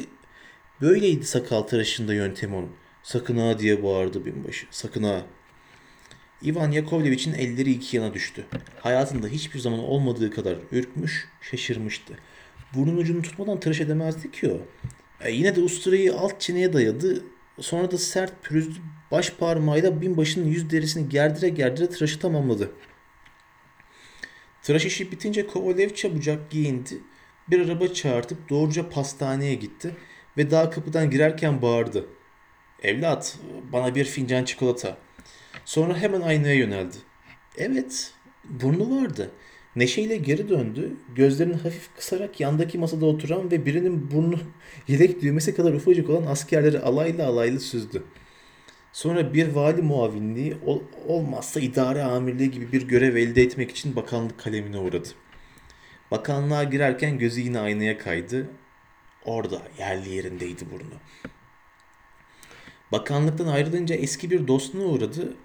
Böyleydi sakal tıraşında yöntem onun. Sakın ha diye bağırdı binbaşı. Sakın ha. Ivan Yakovlevich'in elleri iki yana düştü. Hayatında hiçbir zaman olmadığı kadar ürkmüş, şaşırmıştı. Burnun ucunu tutmadan tıraş edemezdi ki o. Yine de usturayı alt çeneye dayadı. Sonra da sert pürüzlü baş parmağıyla binbaşının yüz derisini gerdire gerdire tıraşı tamamladı. Tıraş işi bitince Kovalev çabucak giyindi. Bir araba çağırtıp doğruca pastaneye gitti ve daha kapıdan girerken bağırdı. Evlat, bana bir fincan çikolata. Sonra hemen aynaya yöneldi. Evet, burnu vardı. Neşeyle geri döndü. Gözlerini hafif kısarak yandaki masada oturan ve birinin burnu yelek düğmesi kadar ufacık olan askerleri alaylı alaylı süzdü. Sonra bir vali muavinliği olmazsa idare amirliği gibi bir görev elde etmek için bakanlık kalemine uğradı. Bakanlığa girerken gözü yine aynaya kaydı. Orada yerli yerindeydi burnu. Bakanlıktan ayrılınca eski bir dostuna uğradı.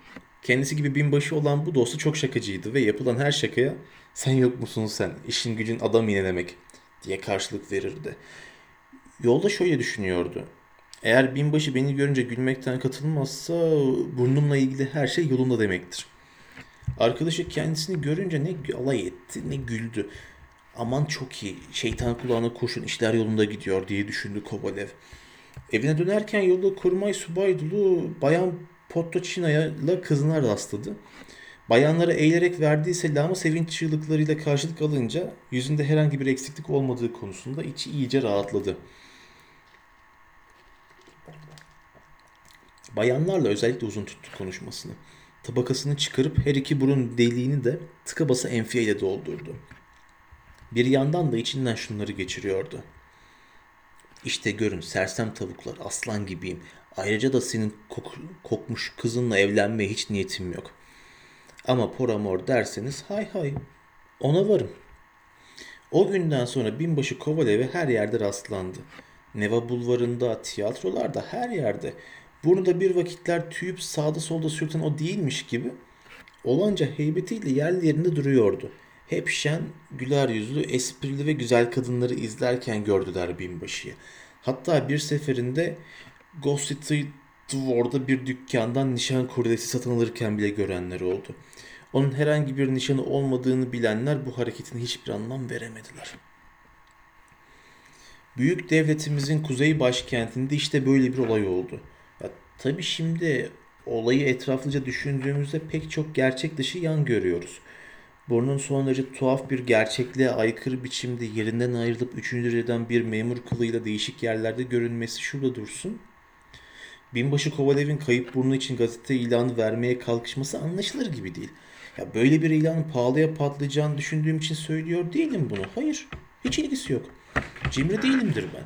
Kendisi gibi binbaşı olan bu dostu çok şakacıydı ve yapılan her şakaya sen yok musun sen, işin gücün adam inenemek diye karşılık verirdi. Yolda şöyle düşünüyordu. Eğer binbaşı beni görünce gülmekten katılmazsa burnumla ilgili her şey yolunda demektir. Arkadaşı kendisini görünce ne alay etti ne güldü. Aman çok iyi, şeytan kulağına kurşun işler yolunda gidiyor diye düşündü Kovalev. Evine dönerken yolda kurmay subaydulu bayan Podtochina'yla kızına rastladı. Bayanlara eğilerek verdiği selamı sevinç çığlıklarıyla karşılık alınca yüzünde herhangi bir eksiklik olmadığı konusunda içi iyice rahatladı. Bayanlarla özellikle uzun tuttu konuşmasını. Tabakasını çıkarıp her iki burun deliğini de tıka basa enfiye ile doldurdu. Bir yandan da içinden şunları geçiriyordu. İşte görün sersem tavuklar, aslan gibiyim. Ayrıca da senin kokmuş kızınla evlenmeye hiç niyetim yok. Ama poramor derseniz hay hay ona varım. O günden sonra binbaşı Kovalev'e her yerde rastlandı. Neva bulvarında, tiyatrolarda, her yerde. Burnunda bir vakitler tüyüp sağda solda sürten o değilmiş gibi olanca heybetiyle yerli yerinde duruyordu. Hep şen, güler yüzlü, esprili ve güzel kadınları izlerken gördüler binbaşıyı. Hatta bir seferinde Gostiny Dvor'da bir dükkandan nişan kurdesi satın alırken bile görenler oldu. Onun herhangi bir nişanı olmadığını bilenler bu hareketine hiçbir anlam veremediler. Büyük devletimizin kuzey başkentinde işte böyle bir olay oldu. Ya, tabii şimdi olayı etraflıca düşündüğümüzde pek çok gerçek dışı yan görüyoruz. Burnun son derece tuhaf bir gerçekliğe aykırı biçimde yerinden ayrılıp 3. dereceden bir memur kılığıyla değişik yerlerde görünmesi şurada dursun. Binbaşı Kovalev'in kayıp burnu için gazete ilanı vermeye kalkışması anlaşılır gibi değil. Ya böyle bir ilanın pahalıya patlayacağını düşündüğüm için söylüyor değilim bunu. Hayır, hiç ilgisi yok. Cimri değilimdir ben.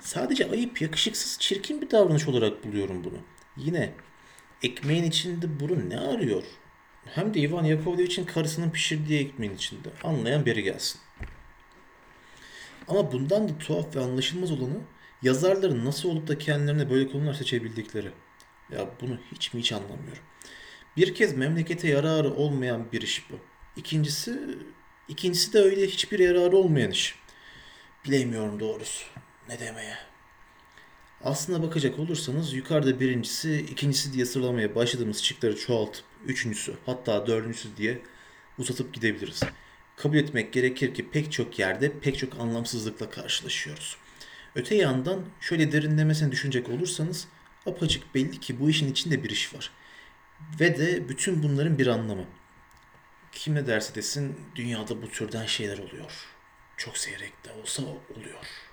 Sadece ayıp, yakışıksız, çirkin bir davranış olarak buluyorum bunu. Yine ekmeğin içinde burun ne arıyor? Hem de Ivan Yakovlevich'in karısının pişirdiği ekmeğin içinde. Anlayan biri gelsin. Ama bundan da tuhaf ve anlaşılmaz olanı yazarların nasıl olup da kendilerine böyle konular seçebildikleri. Ya bunu hiç mi hiç anlamıyorum. Bir kez memlekete yararı olmayan bir iş bu. İkincisi de öyle hiçbir yararı olmayan iş. Bilemiyorum doğrusu. Ne demeye? Aslına bakacak olursanız yukarıda birincisi, ikincisi diye sıralamaya başladığımız şıkları çoğaltıp üçüncüsü hatta dördüncüsü diye uzatıp gidebiliriz. Kabul etmek gerekir ki pek çok yerde pek çok anlamsızlıkla karşılaşıyoruz. Öte yandan şöyle derinlemesine düşünecek olursanız apaçık belli ki bu işin içinde bir iş var. Ve de bütün bunların bir anlamı. Kim ne derse desin dünyada bu türden şeyler oluyor. Çok seyrek de olsa oluyor.